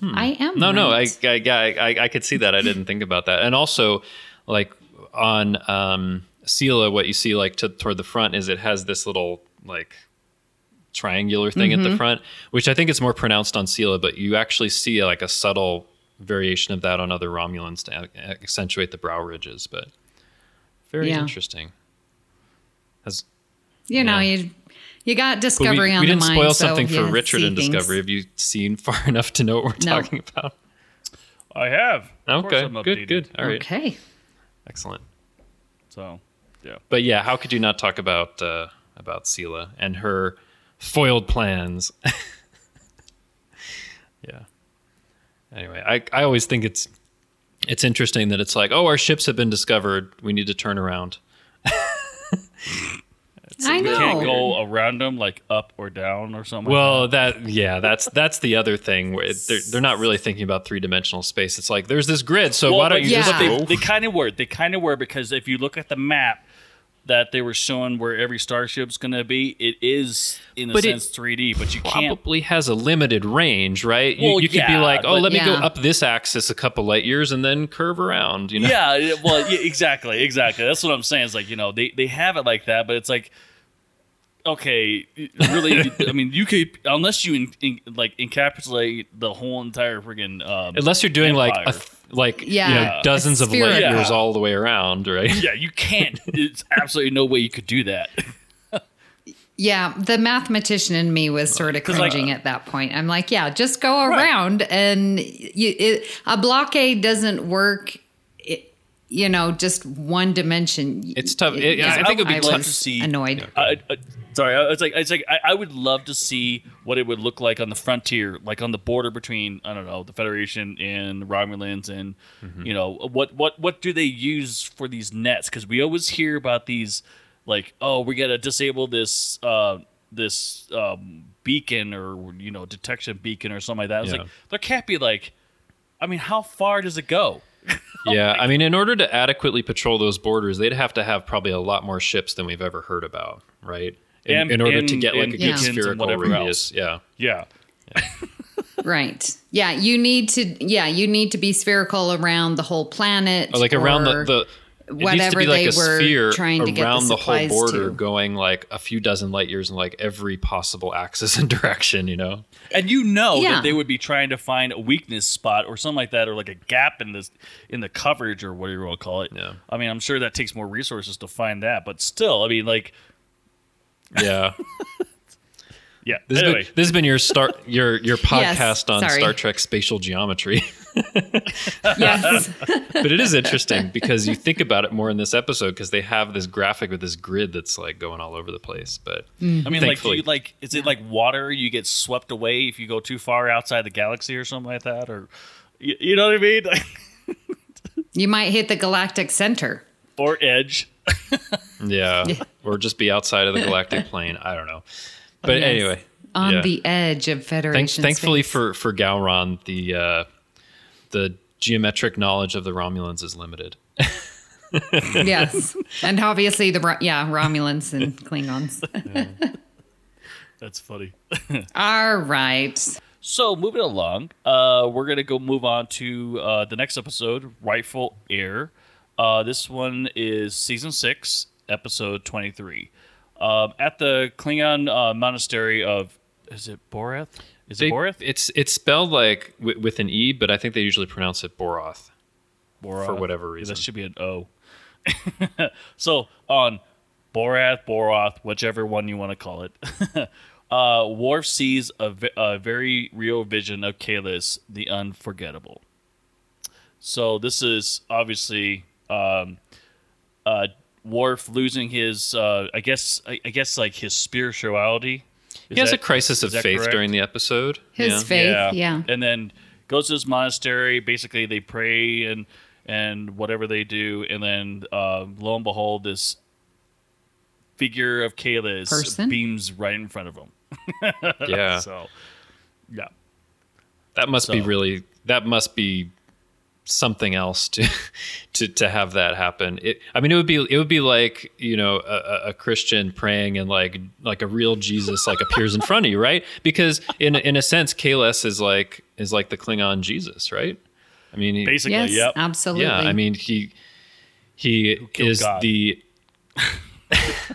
Hmm. I am no, right. no. I, I, I, I could see that. I didn't think about that. And also, like on um, Sela, what you see like to, toward the front is it has this little like triangular thing mm-hmm. at the front, which I think is more pronounced on Sela. But you actually see like a subtle variation of that on other Romulans to accentuate the brow ridges. But very yeah. interesting. Has you yeah. know you. You got Discovery we, on we the mind. We didn't spoil so something for Richard in Discovery. Have you seen far enough to know what we're no. talking about? I have. Of okay. I'm good, good. All right. Okay. Excellent. So, yeah. But yeah, how could you not talk about uh, about Sela and her foiled plans? yeah. Anyway, I, I always think it's it's interesting that it's like, oh, our ships have been discovered. We need to turn around. So I we know. Can't go around them, like up or down or something. Well, like that. that yeah, that's that's the other thing. Where they're they're not really thinking about three dimensional space. It's like there's this grid, so well, why don't you yeah. just go? They, they kind of were. They kind of were because if you look at the map that they were showing where every starship's going to be, it is in a but sense three D, but you can't. Probably has a limited range, right? Well, you you yeah, could be like, oh, let yeah. me go up this axis a couple light years and then curve around. You know? Yeah, well, yeah, exactly, exactly. That's what I'm saying. It's like, you know, they they have it like that, but it's like. Okay, really? I mean, you could unless you in, in, like encapsulate the whole entire friggin' um, unless you're doing empire. like a th- like yeah. you know, dozens of light yeah. years all the way around, right? Yeah, you can't. There's absolutely no way you could do that. Yeah, the mathematician in me was sort of cringing like, at that point. I'm like, yeah, just go around, right. and you, it, a blockade doesn't work. you know, just one dimension. It's tough. It, yeah, I think it would be I tough to see. Annoyed. Uh, uh, sorry, I was like, it's like I, I would love to see what it would look like on the frontier, like on the border between, I don't know, the Federation and the Romulans, and mm-hmm. you know, what what what do they use for these nets? Because we always hear about these, like, oh, we gotta disable this uh, this um, beacon or you know detection beacon or something like that. It's yeah. like there can't be like, I mean, how far does it go? Oh yeah, I mean, in order to adequately patrol those borders, they'd have to have probably a lot more ships than we've ever heard about, right? In, and, in order and, to get like and, a good yeah. spherical radius, yeah, yeah, yeah. right. Yeah, you need to. Yeah, you need to be spherical around the whole planet, or like around or the, the it whatever needs to be like they a sphere were trying to get around the, the whole border, to. going like a few dozen light years in like every possible axis and direction, you know. And you know yeah. that they would be trying to find a weakness spot or something like that, or like a gap in this in the coverage or whatever you want to call it. Yeah. I mean, I'm sure that takes more resources to find that, but still, I mean, like, yeah, yeah. This, anyway. has been, this has been your star your your podcast yes, on sorry. Star Trek spatial geometry. yes, but it is interesting because you think about it more in this episode because they have this graphic with this grid that's like going all over the place. But mm. I mean, like, do you, like, is it like water? You get swept away if you go too far outside the galaxy or something like that, or you, you know what I mean? you might hit the galactic center or edge. yeah, or just be outside of the galactic plane. I don't know, but yes. anyway, on yeah. the edge of Federation. Thank, thankfully for for Gowron, the. Uh, The geometric knowledge of the Romulans is limited. yes. And obviously the, yeah, Romulans and Klingons. yeah. That's funny. All right. So moving along, uh, we're going to go move on to uh, the next episode, Rightful Heir. Uh, this one is season six, episode twenty-three. Um, at the Klingon uh, monastery of, is it Boreth? Is they, it Boreth? It's it's spelled like w- with an E, but I think they usually pronounce it Boroth, Boroth. for whatever reason. Yeah, that should be an O. so on Boreth, Boroth, whichever one you want to call it, uh, Worf sees a, vi- a very real vision of Kahless, the Unforgettable. So this is obviously um, uh, Worf losing his, uh, I guess, I, I guess like his spirituality. Is he has that, a crisis of faith correct? during the episode. His yeah. faith, yeah. yeah. And then goes to this monastery. Basically, they pray and and whatever they do. And then, uh, lo and behold, this figure of Kahless Person? beams right in front of him. yeah. So, yeah. That must so. be really... That must be something else to to to have that happen. It, I mean, it would be it would be like, you know, a, a Christian praying and like like a real Jesus like appears in front of you, right? Because in in a sense, Kahless is like is like the Klingon Jesus, right? I mean, he, basically, yes, yep, absolutely. Yeah, I mean, he he is God. the. If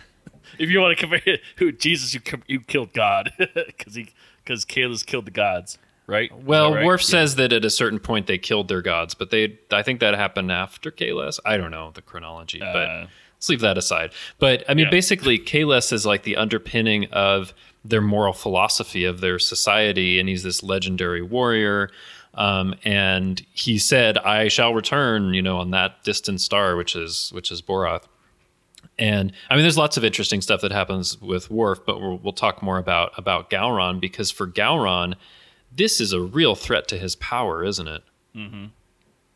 you want to compare who Jesus, you you killed God because he because Kahless killed the gods. Right. Well, right? Worf yeah. says that at a certain point they killed their gods, but they I think that happened after Kahless. I don't know the chronology, uh, but let's leave that aside. But I mean, yeah. basically, Kahless is like the underpinning of their moral philosophy of their society, and he's this legendary warrior. Um, and he said, "I shall return," you know, on that distant star, which is which is Boroth. And I mean, there's lots of interesting stuff that happens with Worf, but we'll, we'll talk more about about Gowron because for Gowron. This is a real threat to his power, isn't it? Mm-hmm.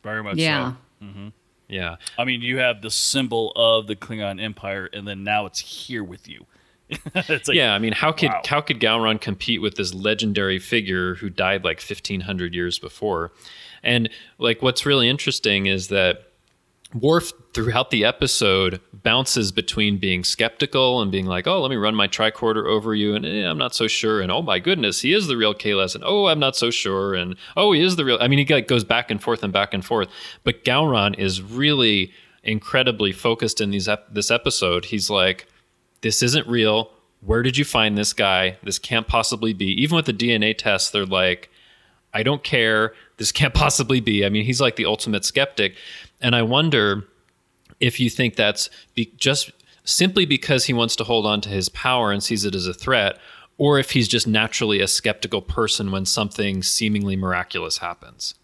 Very much yeah. so. Mm-hmm. Yeah. I mean, you have the symbol of the Klingon Empire, and then now it's here with you. it's like, yeah, I mean, how could wow. how could Gowron compete with this legendary figure who died like fifteen hundred years before? And like, what's really interesting is that Worf, throughout the episode, bounces between being skeptical and being like, oh, let me run my tricorder over you, and eh, I'm not so sure, and oh my goodness, he is the real Kahless, and oh, I'm not so sure, and oh, he is the real... I mean, he like, goes back and forth and back and forth, but Gowron is really incredibly focused in these ep- this episode. He's like, this isn't real. Where did you find this guy? This can't possibly be. Even with the D N A tests, they're like, I don't care. This can't possibly be. I mean, he's like the ultimate skeptic. And I wonder if you think that's be- just simply because he wants to hold on to his power and sees it as a threat, or if he's just naturally a skeptical person when something seemingly miraculous happens.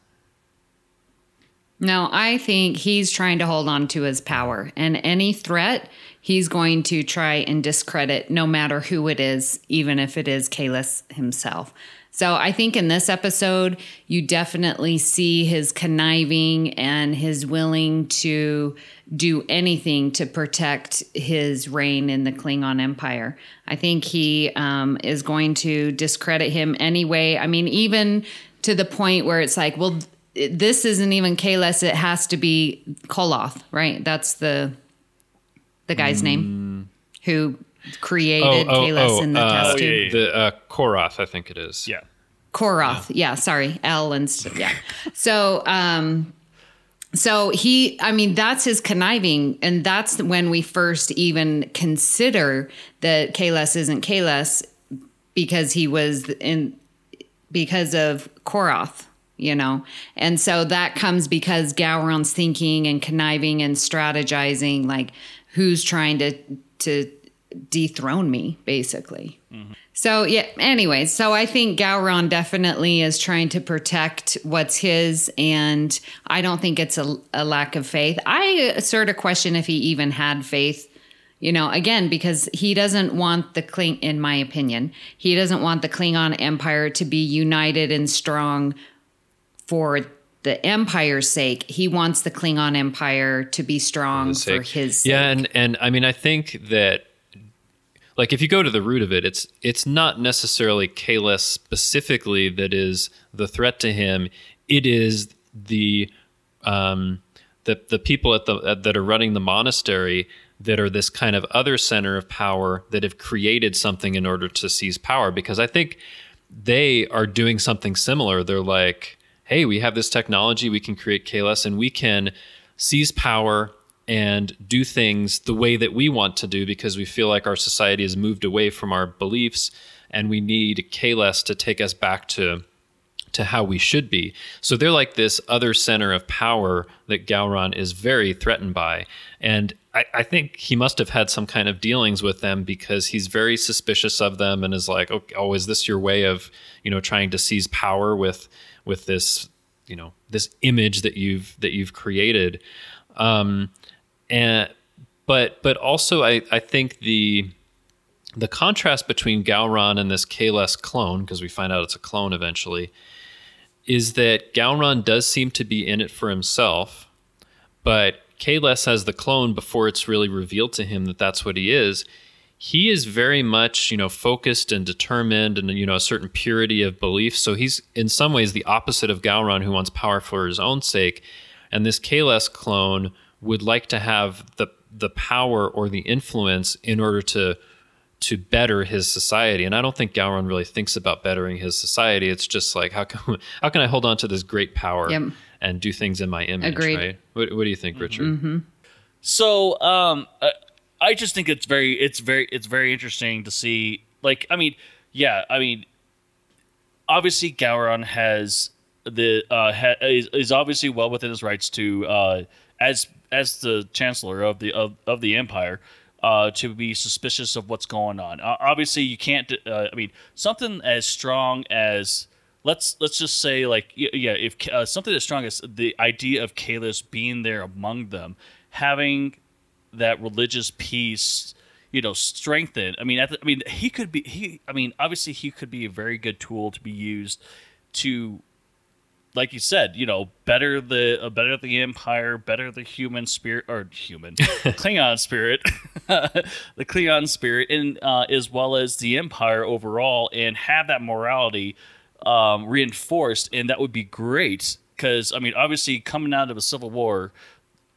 No, I think he's trying to hold on to his power, and any threat he's going to try and discredit, no matter who it is, even if it is Kahless himself. So I think in this episode, you definitely see his conniving and his willing to do anything to protect his reign in the Klingon Empire. I think he um, is going to discredit him anyway. I mean, even to the point where it's like, well, this isn't even Kahless. It has to be K'Ehleyr, right? That's the the guy's mm. name who created oh, oh, Kahless oh, in the uh, test tube. Oh, yeah, yeah. The uh, Koroth, I think it is. Yeah. Koroth. Yeah. yeah sorry. L and stuff. Yeah. so, um, so he, I mean, that's his conniving. And that's when we first even consider that Kahless isn't Kahless, because he was in, because of Koroth. You know, and so that comes because Gowron's thinking and conniving and strategizing, like who's trying to to dethrone me, basically. Mm-hmm. So, yeah, anyway, so I think Gowron definitely is trying to protect what's his. And I don't think it's a, a lack of faith. I sort of question if he even had faith. You know, again, because he doesn't want the Kling, in my opinion, he doesn't want the Klingon Empire to be united and strong for the Empire's sake. He wants the Klingon Empire to be strong for his sake. For his yeah, sake. and and I mean, I think that, like, if you go to the root of it, it's it's not necessarily Kahless specifically that is the threat to him. It is the um, the the people at the at, that are running the monastery that are this kind of other center of power that have created something in order to seize power. Because I think they are doing something similar. They're like, hey, we have this technology, we can create Kahless, and we can seize power and do things the way that we want to do, because we feel like our society has moved away from our beliefs, and we need Kahless to take us back to, to how we should be. So they're like this other center of power that Gowron is very threatened by. And I, I think he must have had some kind of dealings with them, because he's very suspicious of them and is like, okay, oh, is this your way of, you know, trying to seize power with... with this, you know, this image that you've that you've created, um, and but but also I, I think the the contrast between Gowron and this Kahless clone, because we find out it's a clone eventually, is that Gowron does seem to be in it for himself, but Kahless has the clone before it's really revealed to him that that's what he is. He is very much, you know, focused and determined and, you know, a certain purity of belief. So he's in some ways the opposite of Gowron, who wants power for his own sake. And this Kahless clone would like to have the the power or the influence in order to to better his society. And I don't think Gowron really thinks about bettering his society. It's just like, how can how can I hold on to this great power yep. and do things in my image, Agreed. right? What, what do you think, mm-hmm. Richard? Mm-hmm. So, um... Uh, I just think it's very, it's very, it's very interesting to see. Like, I mean, yeah, I mean, obviously Gowron has the uh, ha, is, is obviously well within his rights to uh, as as the chancellor of the of, of the empire uh, to be suspicious of what's going on. Uh, obviously, you can't. Uh, I mean, something as strong as let's let's just say like yeah, if uh, something as strong as the idea of Kahless being there among them, having that religious piece, you know, strengthened. I mean, I, th- I mean, he could be. He, I mean, obviously, he could be a very good tool to be used to, like you said, you know, better the uh, better the empire, better the human spirit or human Klingon spirit, the Klingon spirit, and uh, as well as the empire overall, and have that morality um, reinforced. And that would be great, because I mean, obviously, coming out of a civil war,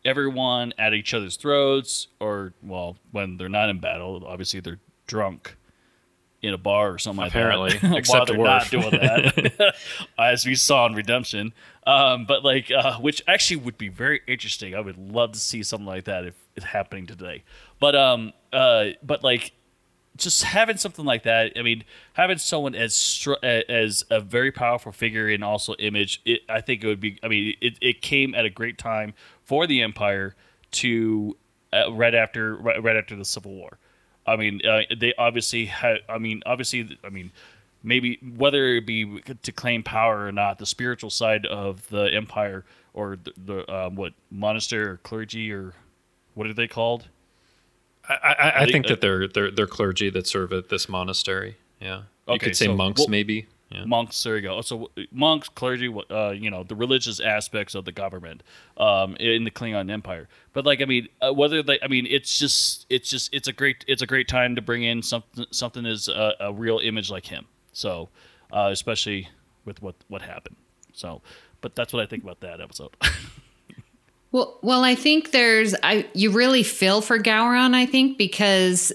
everyone at each other's throats, or, well, when they're not in battle, obviously they're drunk in a bar or something Apparently, like that. Apparently, except they're Worf. Not doing that, as we saw in Redemption. Um, but, like, uh, which actually would be very interesting. I would love to see something like that if it's happening today. But, um, uh, but like, just having something like that, I mean, having someone as str- as a very powerful figure and also image, it, I think it would be, I mean, it, it came at a great time for the Empire to uh, right after right, right after the Civil War. I mean, uh, they obviously had, I mean, obviously, I mean, maybe whether it be to claim power or not, the spiritual side of the empire or the, the uh, what monastery or clergy or what are they called? I, I, I they, think uh, that they're they're they're clergy that serve at this monastery. Yeah, okay, you could say so, monks well, maybe. Yeah. Monks, there you go. So monks, clergy, uh, you know, the religious aspects of the government um, in the Klingon Empire. But like, I mean, uh, whether they, I mean, it's just, it's just, it's a great, it's a great time to bring in something, something as a, a real image like him. So, uh, especially with what, what happened. So, but that's what I think about that episode. well, well, I think there's, I you really feel for Gowron, I think, because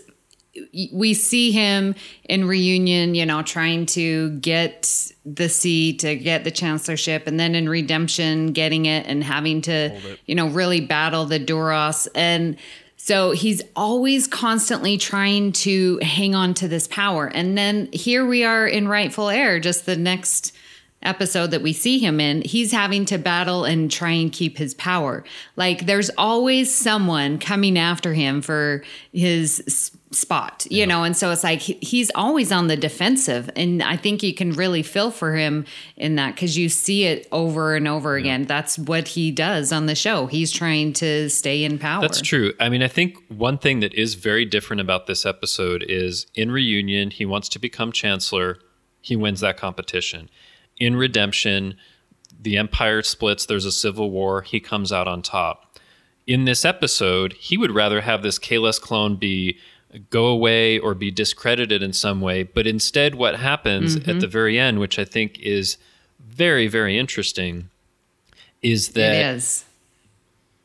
we see him in Reunion, you know, trying to get the seat, to get the chancellorship, and then in Redemption, getting it and having to, you know, really battle the Duras. And so he's always constantly trying to hang on to this power. And then here we are in Rightful Heir, just the next episode that we see him in, he's having to battle and try and keep his power. Like there's always someone coming after him for his spot, you yeah. know? And so it's like, he, he's always on the defensive. And I think you can really feel for him in that, because you see it over and over yeah. again. That's what he does on the show. He's trying to stay in power. That's true. I mean, I think one thing that is very different about this episode is in Reunion, he wants to become chancellor. He wins that competition. In Redemption, the empire splits, there's a civil war, he comes out on top. In this episode, he would rather have this Kahless clone be go away or be discredited in some way, but instead what happens mm-hmm. at the very end, which I think is very, very interesting, is that it is.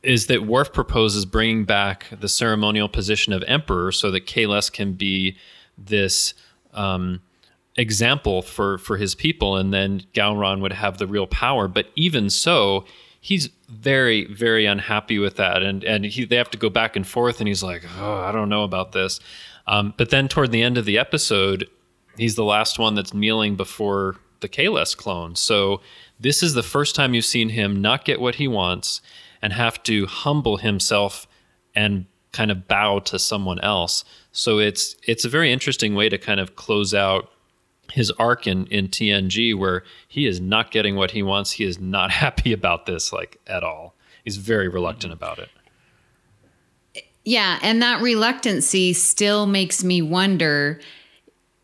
is that Worf proposes bringing back the ceremonial position of emperor so that Kahless can be this... Um, example for, for his people, and then Gowron would have the real power. But even so, he's very, very unhappy with that. And and he, they have to go back and forth, and he's like, oh, I don't know about this. Um, but then toward the end of the episode, he's the last one that's kneeling before the Kahless clone. So this is the first time you've seen him not get what he wants and have to humble himself and kind of bow to someone else. So it's it's a very interesting way to kind of close out his arc in, in T N G, where he is not getting what he wants. He is not happy about this, like, at all. He's very reluctant mm-hmm. about it. Yeah, and that reluctancy still makes me wonder,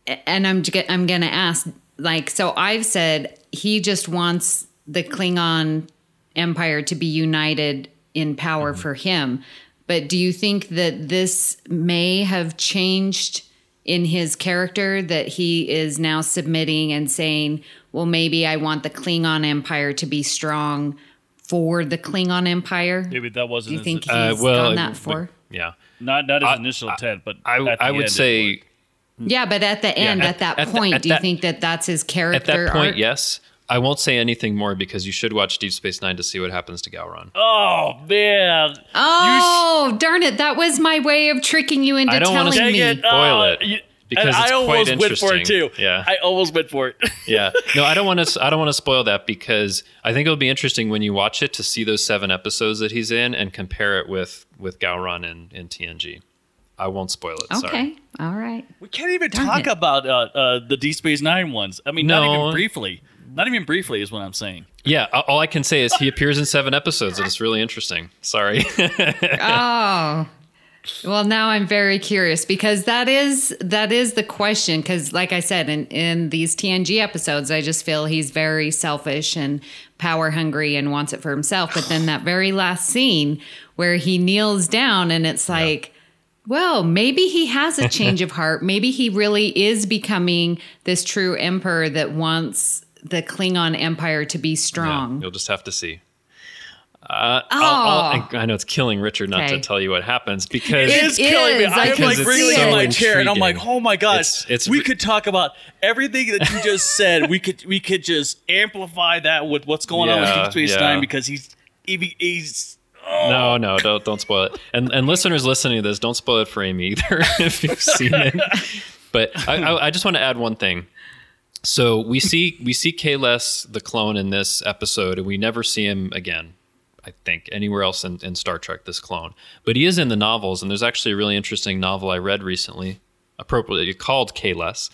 and I'm, I'm going to ask, like, so I've said he just wants the Klingon Empire to be united in power mm-hmm. for him. But do you think that this may have changed in his character, that he is now submitting and saying, well, maybe I want the Klingon Empire to be strong for the Klingon Empire? Maybe that wasn't... Do you think his, he's uh, well, done that for? Yeah. Not not his I, initial I, intent, but I, at the I would end say... Yeah, but at the end, yeah, at, at that at point, the, at do you that, think that that's his character At that point, arc? Yes. I won't say anything more because you should watch Deep Space Nine to see what happens to Gowron. Oh, man. Oh, sh- darn it. That was my way of tricking you into telling me. I don't want to spoil uh, it because it's quite interesting. I almost went for it, too. Yeah. I almost went for it. yeah. No, I don't want to I don't want to spoil that because I think it'll be interesting when you watch it to see those seven episodes that he's in and compare it with, with Gowron in, in T N G. I won't spoil it. Okay. Sorry. All right. We can't even darn talk it. about uh, uh, the Deep Space Nine ones. I mean, no. not even briefly. Not even briefly is what I'm saying. Yeah, all I can say is he appears in seven episodes, and it's really interesting. Sorry. oh, well, now I'm very curious because that is that is the question. Because, like I said, in, in these T N G episodes, I just feel he's very selfish and power hungry and wants it for himself. But then that very last scene where he kneels down, and it's like. Yeah. Well, maybe he has a change of heart. Maybe he really is becoming this true emperor that wants the Klingon Empire to be strong. Yeah, you'll just have to see. Uh, oh. I'll, I'll, I know it's killing Richard not okay. to tell you what happens because it is it killing is. me. I'm like wriggling so in my chair and I'm like, oh my gosh, it's, it's, we could talk about everything that you just said. We could we could just amplify that with what's going yeah, on with Deep Space yeah. Nine because he's he, he's. Oh. No, no, don't don't spoil it. And and listeners listening to this, don't spoil it for Amy either if you've seen it. But I, I, I just want to add one thing. So we see we see Kahless the clone in this episode, and we never see him again. I think anywhere else in, in Star Trek, this clone. But he is in the novels, and there's actually a really interesting novel I read recently, appropriately called Kahless,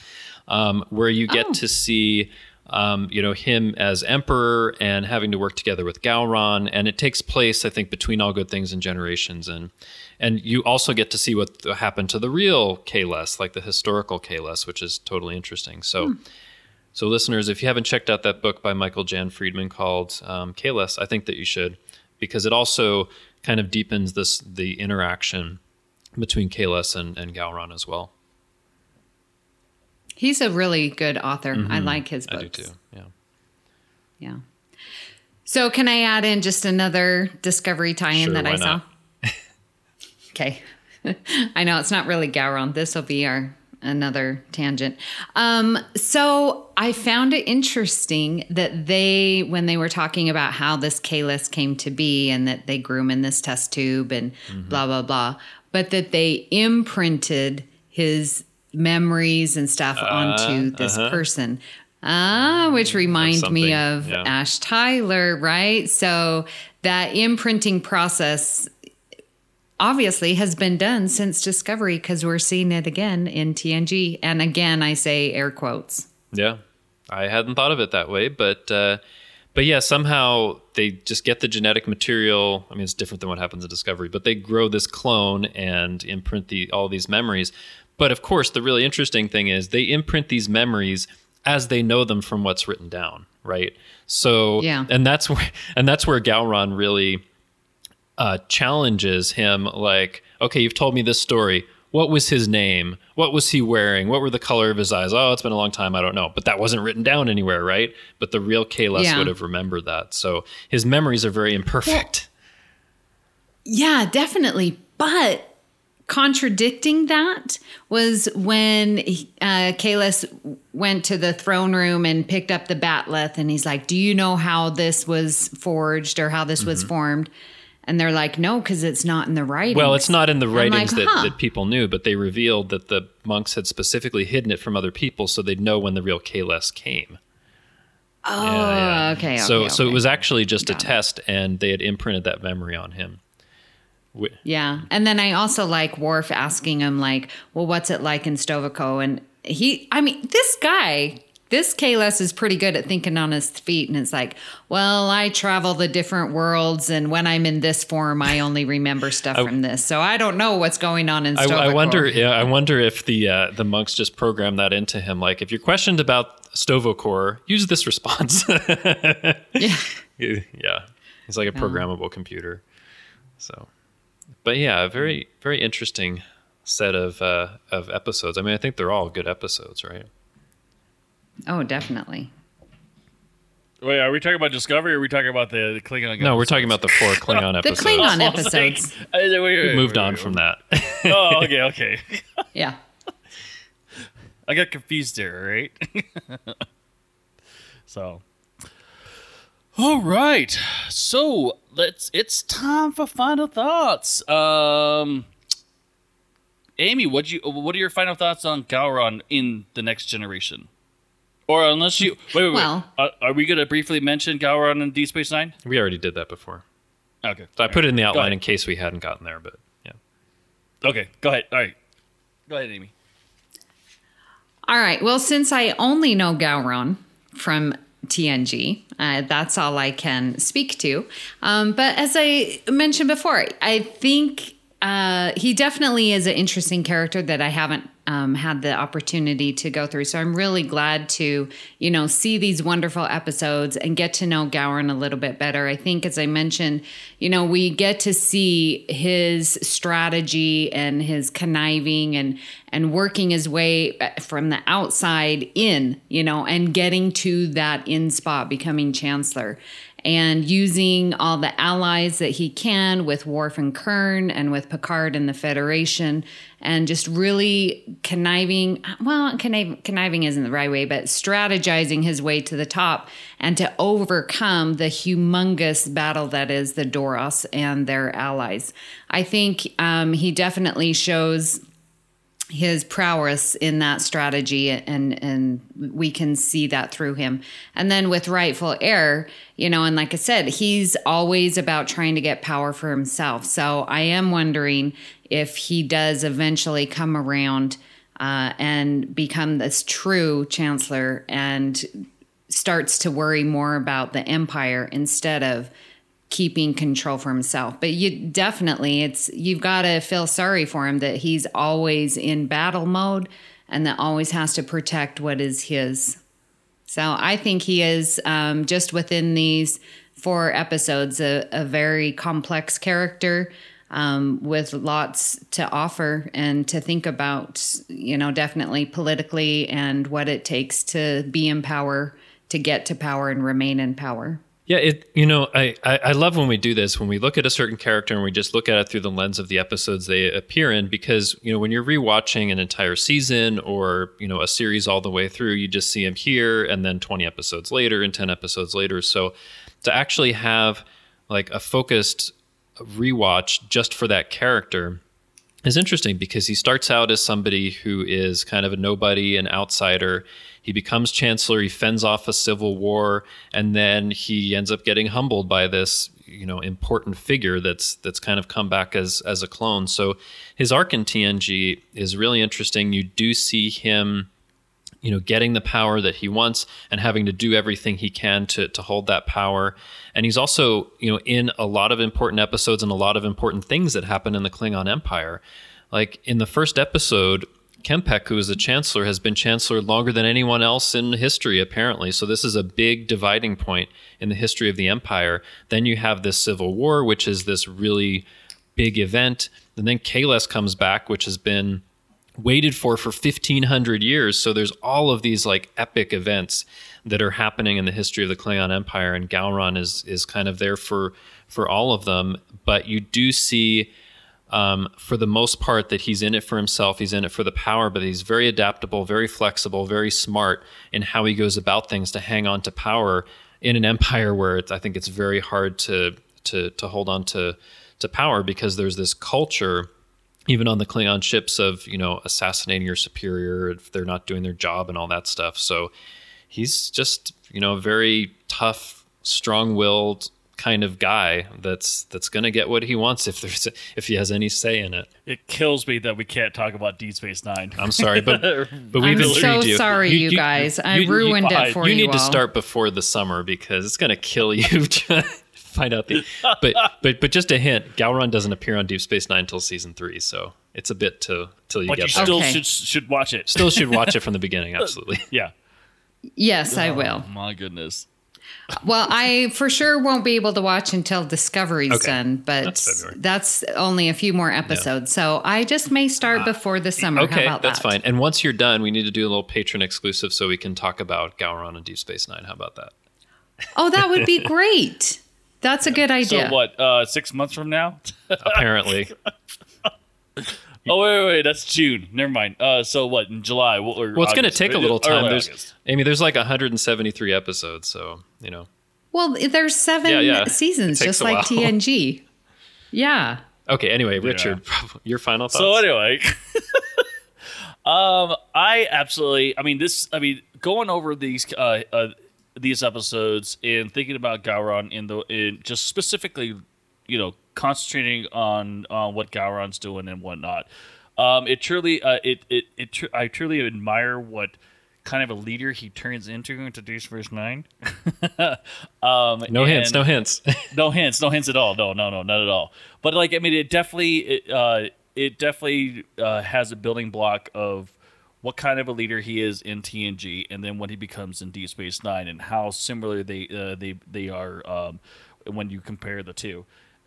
um, where you get oh. to see, um, you know, him as emperor and having to work together with Gowron. And it takes place, I think, between All Good Things and Generations. And and you also get to see what happened to the real Kahless, like the historical Kahless, which is totally interesting. So. Hmm. So listeners, if you haven't checked out that book by Michael Jan Friedman called um, Kahless, I think that you should, because it also kind of deepens this the interaction between Kahless and, and Gowron as well. He's a really good author. Mm-hmm. I like his books. I do too, yeah. Yeah. So can I add in just another Discovery tie-in sure, that I saw? Okay. I know it's not really Gowron. This will be our... another tangent. Um, so I found it interesting that they, when they were talking about how this Kahless came to be and that they grew him in this test tube and mm-hmm. blah, blah, blah, but that they imprinted his memories and stuff uh, onto this uh-huh. person. Ah, which reminds me of yeah. Ash Tyler, right? So that imprinting process obviously has been done since Discovery, because we're seeing it again in T N G. And again, I say air quotes. Yeah, I hadn't thought of it that way. But uh, but yeah, somehow they just get the genetic material. I mean, it's different than what happens in Discovery, but they grow this clone and imprint the all these memories. But of course, the really interesting thing is they imprint these memories as they know them from what's written down, right? So, yeah. and that's where, and that's where Gowron really... Uh, challenges him, like, okay, you've told me this story. What was his name? What was he wearing? What were the color of his eyes? Oh, it's been a long time. I don't know. But that wasn't written down anywhere, right? But the real Kahless yeah. would have remembered that. So his memories are very imperfect. Yeah, yeah, definitely. But contradicting that was when uh, Kahless went to the throne room and picked up the Bat'leth, and he's like, do you know how this was forged or how this mm-hmm. was formed? And they're like, no, because it's not in the writings. Well, it's not in the writings like, that, huh. that people knew, but they revealed that the monks had specifically hidden it from other people so they'd know when the real Kahless came. Oh, yeah, yeah. Okay, so, okay. So okay. It was actually just Got a test, it. And they had imprinted that memory on him. We- yeah. And then I also like Worf asking him, like, well, what's it like in Stovokor? And he, I mean, this guy... This Kahless is pretty good at thinking on his feet, and it's like, well, I travel the different worlds, and when I'm in this form, I only remember stuff I, from this, so I don't know what's going on in. I, I wonder. Yeah, I wonder if the uh, the monks just programmed that into him. Like, if you're questioned about Stovokor, use this response. yeah, yeah, he's like a programmable um, computer. So, but yeah, a very very interesting set of uh, of episodes. I mean, I think they're all good episodes, right? Oh, definitely. Wait, are we talking about Discovery or are we talking about the, the Klingon episodes? No, we're talking about the four Klingon episodes. The Klingon episodes. Like, wait, wait, we moved wait, on wait, from wait. that. Oh, okay, okay. Yeah. I got confused there, right? So. All right. So, let's it's time for final thoughts. Um Amy, what you what are your final thoughts on Gowron in The Next Generation? Or unless you... Wait, wait, wait. Well, are, are we going to briefly mention Gowron and Deep Space Nine? We already did that before. Okay. So I put right. it in the outline in case we hadn't gotten there, but yeah. Okay, go ahead. All right. Go ahead, Amy. All right. Well, since I only know Gowron from T N G, uh, that's all I can speak to. Um, but as I mentioned before, I think uh, he definitely is an interesting character that I haven't Um, had the opportunity to go through. So I'm really glad to, you know, see these wonderful episodes and get to know Gowron a little bit better. I think, as I mentioned, you know, we get to see his strategy and his conniving and, and working his way from the outside in, you know, and getting to that in spot, becoming chancellor. And using all the allies that he can with Worf and Kurn and with Picard and the Federation, and just really conniving, well, conniv- conniving isn't the right way, but strategizing his way to the top and to overcome the humongous battle that is the Doros and their allies. I think um, he definitely shows his prowess in that strategy, and and we can see that through him. And then with Rightful Heir, you know, and like I said, he's always about trying to get power for himself. So I am wondering if he does eventually come around uh, and become this true chancellor and starts to worry more about the empire instead of keeping control for himself. But you definitely, it's, you've got to feel sorry for him that he's always in battle mode and that always has to protect what is his. So I think he is um, just within these four episodes, a, a very complex character um, with lots to offer and to think about, you know, definitely politically and what it takes to be in power, to get to power and remain in power. Yeah, it, you know, I, I, I love when we do this, when we look at a certain character and we just look at it through the lens of the episodes they appear in, because, you know, when you're rewatching an entire season or, you know, a series all the way through, you just see them here and then twenty episodes later and ten episodes later. So to actually have like a focused rewatch just for that character is interesting, because he starts out as somebody who is kind of a nobody, an outsider. He becomes chancellor, he fends off a civil war, and then he ends up getting humbled by this, you know, important figure that's that's kind of come back as as a clone. So his arc in T N G is really interesting. You do see him, you know, getting the power that he wants and having to do everything he can to to hold that power. And he's also, you know, in a lot of important episodes and a lot of important things that happen in the Klingon Empire. Like in the first episode, K'mpec, who is the chancellor, has been chancellor longer than anyone else in history, apparently. So this is a big dividing point in the history of the Empire. Then you have this civil war, which is this really big event. And then Kahless comes back, which has been waited for for fifteen hundred years. So there's all of these like epic events that are happening in the history of the Klingon Empire, and Gowron is is kind of there for for all of them. But you do see, um, for the most part, that he's in it for himself, he's in it for the power, but he's very adaptable, very flexible, very smart in how he goes about things to hang on to power in an empire where it's, I think it's very hard to to to hold on to to power, because there's this culture even on the Klingon ships of, you know, assassinating your superior if they're not doing their job and all that stuff. So he's just, you know, a very tough, strong-willed kind of guy that's that's going to get what he wants if there's a, if he has any say in it. It kills me that we can't talk about Deep Space Nine. I'm sorry, but but we I'm so you. sorry, you, you, you guys. You, I you, ruined you, it for you. You need all. to start before the summer, because it's going to kill you. Find out the but but but just a hint, Gowron doesn't appear on Deep Space Nine until season three, so it's a bit till till you but get. But you still okay. should should watch it. Still should watch it from the beginning. Absolutely. Yeah. Yes, oh, I will. My goodness. Well, I for sure won't be able to watch until Discovery's okay. done, but that's, that's only a few more episodes, yeah. so I just may start ah. before the summer. Okay, How about that's that? fine. And once you're done, we need to do a little patron exclusive so we can talk about Gowron and Deep Space Nine. How about that? Oh, that would be great. That's a good idea. So what, uh, six months from now? Apparently. Oh, wait, wait, wait, that's June. Never mind. Uh, so what, in July? Well, well it's going to take a little time. There's, Amy, there's like one hundred seventy-three episodes, so, you know. Well, there's seven yeah, yeah. seasons, just like T N G. Yeah. Okay, anyway, Richard, yeah. your final thoughts. So anyway, um, I absolutely, I mean, this, I mean, going over these uh, uh these episodes and thinking about Gowron in the in just specifically, you know, concentrating on on what Gowron's doing and whatnot. Um, it truly, uh, it it it. Tr- I truly admire what kind of a leader he turns into into Deep Space Nine. um, no hints, no hints, no hints, no hints at all. No, no, no, not at all. But like, I mean, it definitely, it, uh, it definitely uh, has a building block of what kind of a leader he is in T N G, and then what he becomes in Deep Space Nine, and how similar they uh, they they are um, when you compare the two.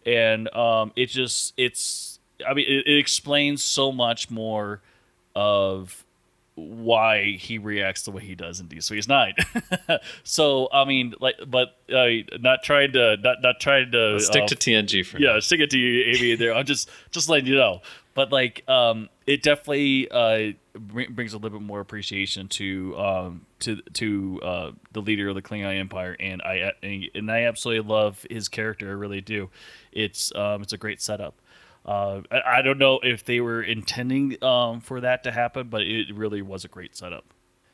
And um, it just it's I mean it, it explains so much more of why he reacts the way he does in Deep Space Nine. So I mean, like, but I uh, not trying to not not trying to Let's stick uh, to T N G for yeah now. Stick it to you, Amy. There, I'm just just letting you know. But like, um, it definitely uh, brings a little bit more appreciation to um, to to uh, the leader of the Klingon Empire, and I and I absolutely love his character. I really do. It's um, it's a great setup. Uh, I, I don't know if they were intending um, for that to happen, but it really was a great setup.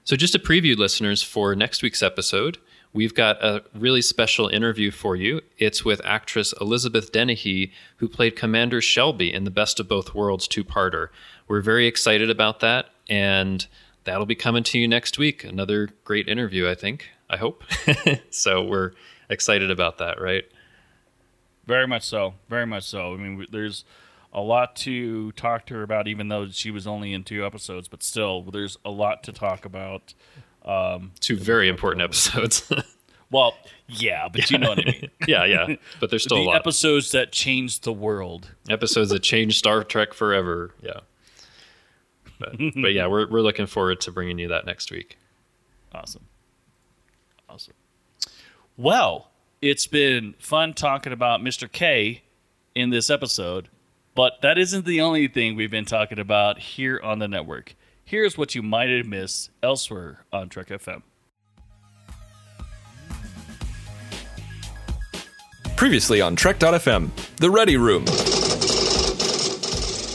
So just to preview listeners for next week's episode, we've got a really special interview for you. It's with actress Elizabeth Dennehy, who played Commander Shelby in The Best of Both Worlds two-parter. We're very excited about that. and that'll be coming to you next week. Another great interview, I think, I hope. So we're excited about that, right? Very much so. Very much so. I mean, there's a lot to talk to her about, even though she was only in two episodes, but still, there's a lot to talk about. Um, two very important episodes. Well, yeah, but you know what I mean. yeah, yeah. But there's still the a lot. Episodes that changed the world. Episodes that changed Star Trek forever. Yeah. But, but yeah, we're we're looking forward to bringing you that next week. Awesome. Awesome. Well, it's been fun talking about Mister K in this episode, but that isn't the only thing we've been talking about here on the network. Here's what you might have missed elsewhere on Trek F M. Previously on Trek dot f m, the Ready Room.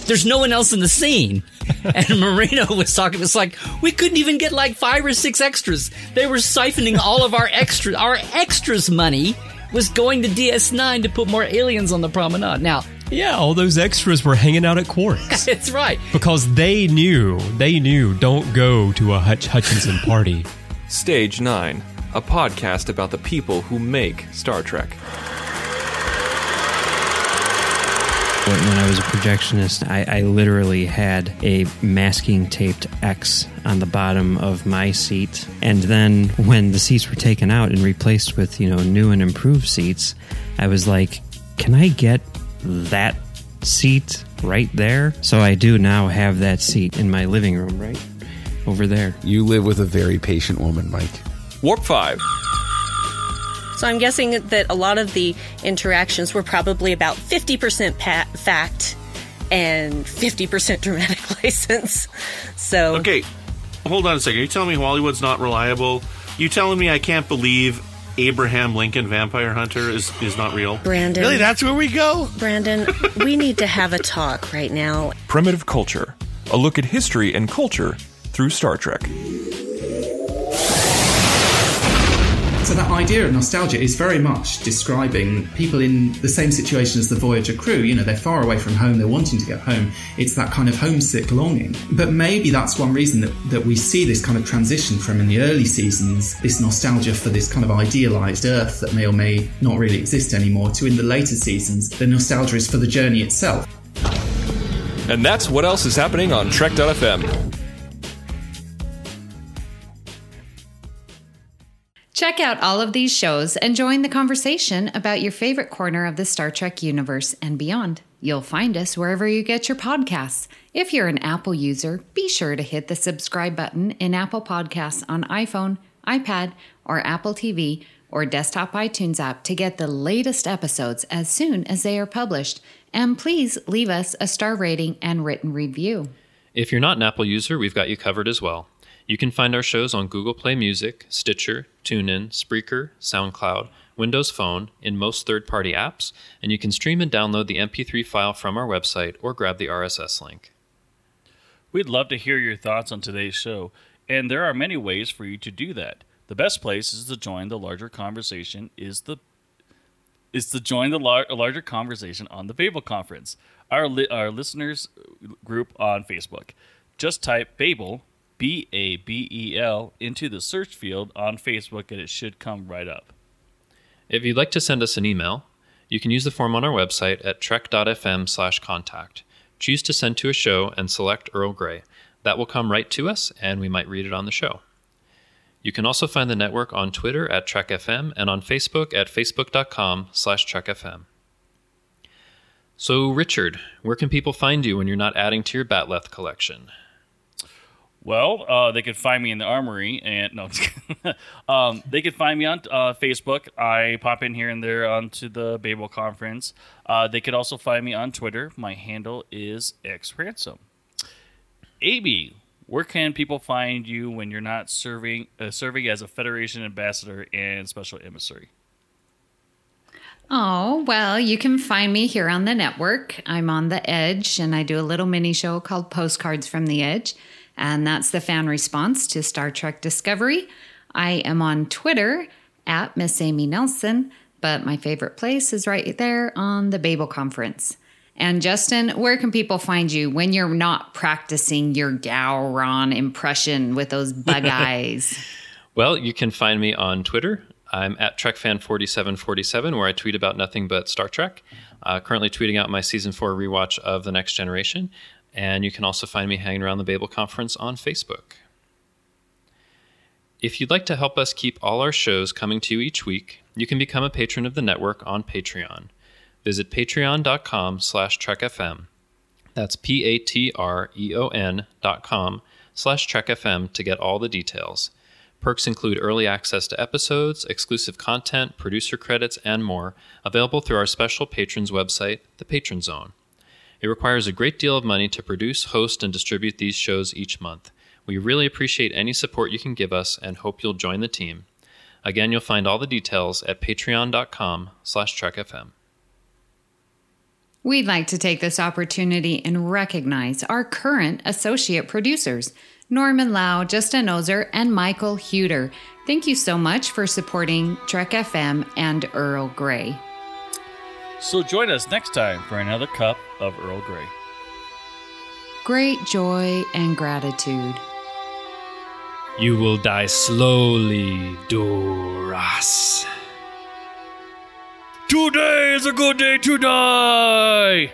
There's no one else in the scene. And Marino was talking, it was like, we couldn't even get like five or six extras. They were siphoning all of our extras. Our extras money was going to D S nine to put more aliens on the promenade. Now, yeah, all those extras were hanging out at Quark's. That's right. Because they knew, they knew, don't go to a Hutch Hutchinson party. Stage nine, a podcast about the people who make Star Trek. When I was a projectionist, I, I literally had a masking taped X on the bottom of my seat. And then when the seats were taken out and replaced with, you know, new and improved seats, I was like, can I get that seat right there? So I do now have that seat in my living room right over there. You live with a very patient woman, Mike. Warp five. So I'm guessing that a lot of the interactions were probably about fifty percent pa- fact and fifty percent dramatic license. So okay, hold on a second. You're telling me Hollywood's not reliable? You telling me I can't believe Abraham Lincoln Vampire Hunter is, is not real? Brandon. Really, that's where we go? Brandon, we need to have a talk right now. Primitive Culture. A look at history and culture through Star Trek. So that idea of nostalgia is very much describing people in the same situation as the Voyager crew. You know, they're far away from home, they're wanting to get home. It's that kind of homesick longing. But maybe that's one reason that, that we see this kind of transition from in the early seasons, this nostalgia for this kind of idealised Earth that may or may not really exist anymore, to in the later seasons, the nostalgia is for the journey itself. And that's what else is happening on Trek dot f m. Check out all of these shows and join the conversation about your favorite corner of the Star Trek universe and beyond. You'll find us wherever you get your podcasts. If you're an Apple user, be sure to hit the subscribe button in Apple Podcasts on iPhone, iPad, or Apple T V, or desktop iTunes app to get the latest episodes as soon as they are published. And please leave us a star rating and written review. If you're not an Apple user, we've got you covered as well. You can find our shows on Google Play Music, Stitcher, TuneIn, Spreaker, SoundCloud, Windows Phone, in most third-party apps, and you can stream and download the M P three file from our website or grab the R S S link. We'd love to hear your thoughts on today's show, and there are many ways for you to do that. The best place is to join the larger conversation is the is to join the lar- larger conversation on the Babel Conference, our li- our listeners group on Facebook. Just type Babel, B A B E L, into the search field on Facebook, and it should come right up. If you'd like to send us an email, you can use the form on our website at trek dot f m slash contact. Choose to send to a show and select Earl Grey. That will come right to us, and we might read it on the show. You can also find the network on Twitter at Trek F M and on Facebook at facebook dot com slash Trek F M. So, Richard, where can people find you when you're not adding to your Bat'leth collection? Well, uh, they could find me in the armory, and no, um, they could find me on uh, Facebook. I pop in here and there onto the Babel Conference. Uh, they could also find me on Twitter. My handle is xransom. A B, where can people find you when you're not serving uh, serving as a Federation ambassador and special emissary? Oh, well, you can find me here on the network. I'm on The Edge, and I do a little mini show called Postcards from the Edge. And that's the fan response to Star Trek Discovery. I am on Twitter at Miss Amy Nelson, but my favorite place is right there on the Babel Conference. And Justin, where can people find you when you're not practicing your Gowron impression with those bug eyes? Well, you can find me on Twitter. I'm at Trek Fan forty-seven forty-seven, where I tweet about nothing but Star Trek. Uh, currently tweeting out my season four rewatch of The Next Generation. And you can also find me hanging around the Babel Conference on Facebook. If you'd like to help us keep all our shows coming to you each week, you can become a patron of the network on Patreon. Visit patreon.com slash trekfm. That's P-A-T-R-E-O-N dot com slash trekfm to get all the details. Perks include early access to episodes, exclusive content, producer credits, and more, available through our special patrons website, the Patron Zone. It requires a great deal of money to produce, host, and distribute these shows each month. We really appreciate any support you can give us and hope you'll join the team. Again, you'll find all the details at patreon.com slash trekfm. We'd like to take this opportunity and recognize our current associate producers, Norman Lau, Justin Ozer, and Michael Huter. Thank you so much for supporting Trek F M and Earl Grey. So join us next time for another cup of Earl Grey. Great joy and gratitude. You will die slowly, Duras. Today is a good day to die!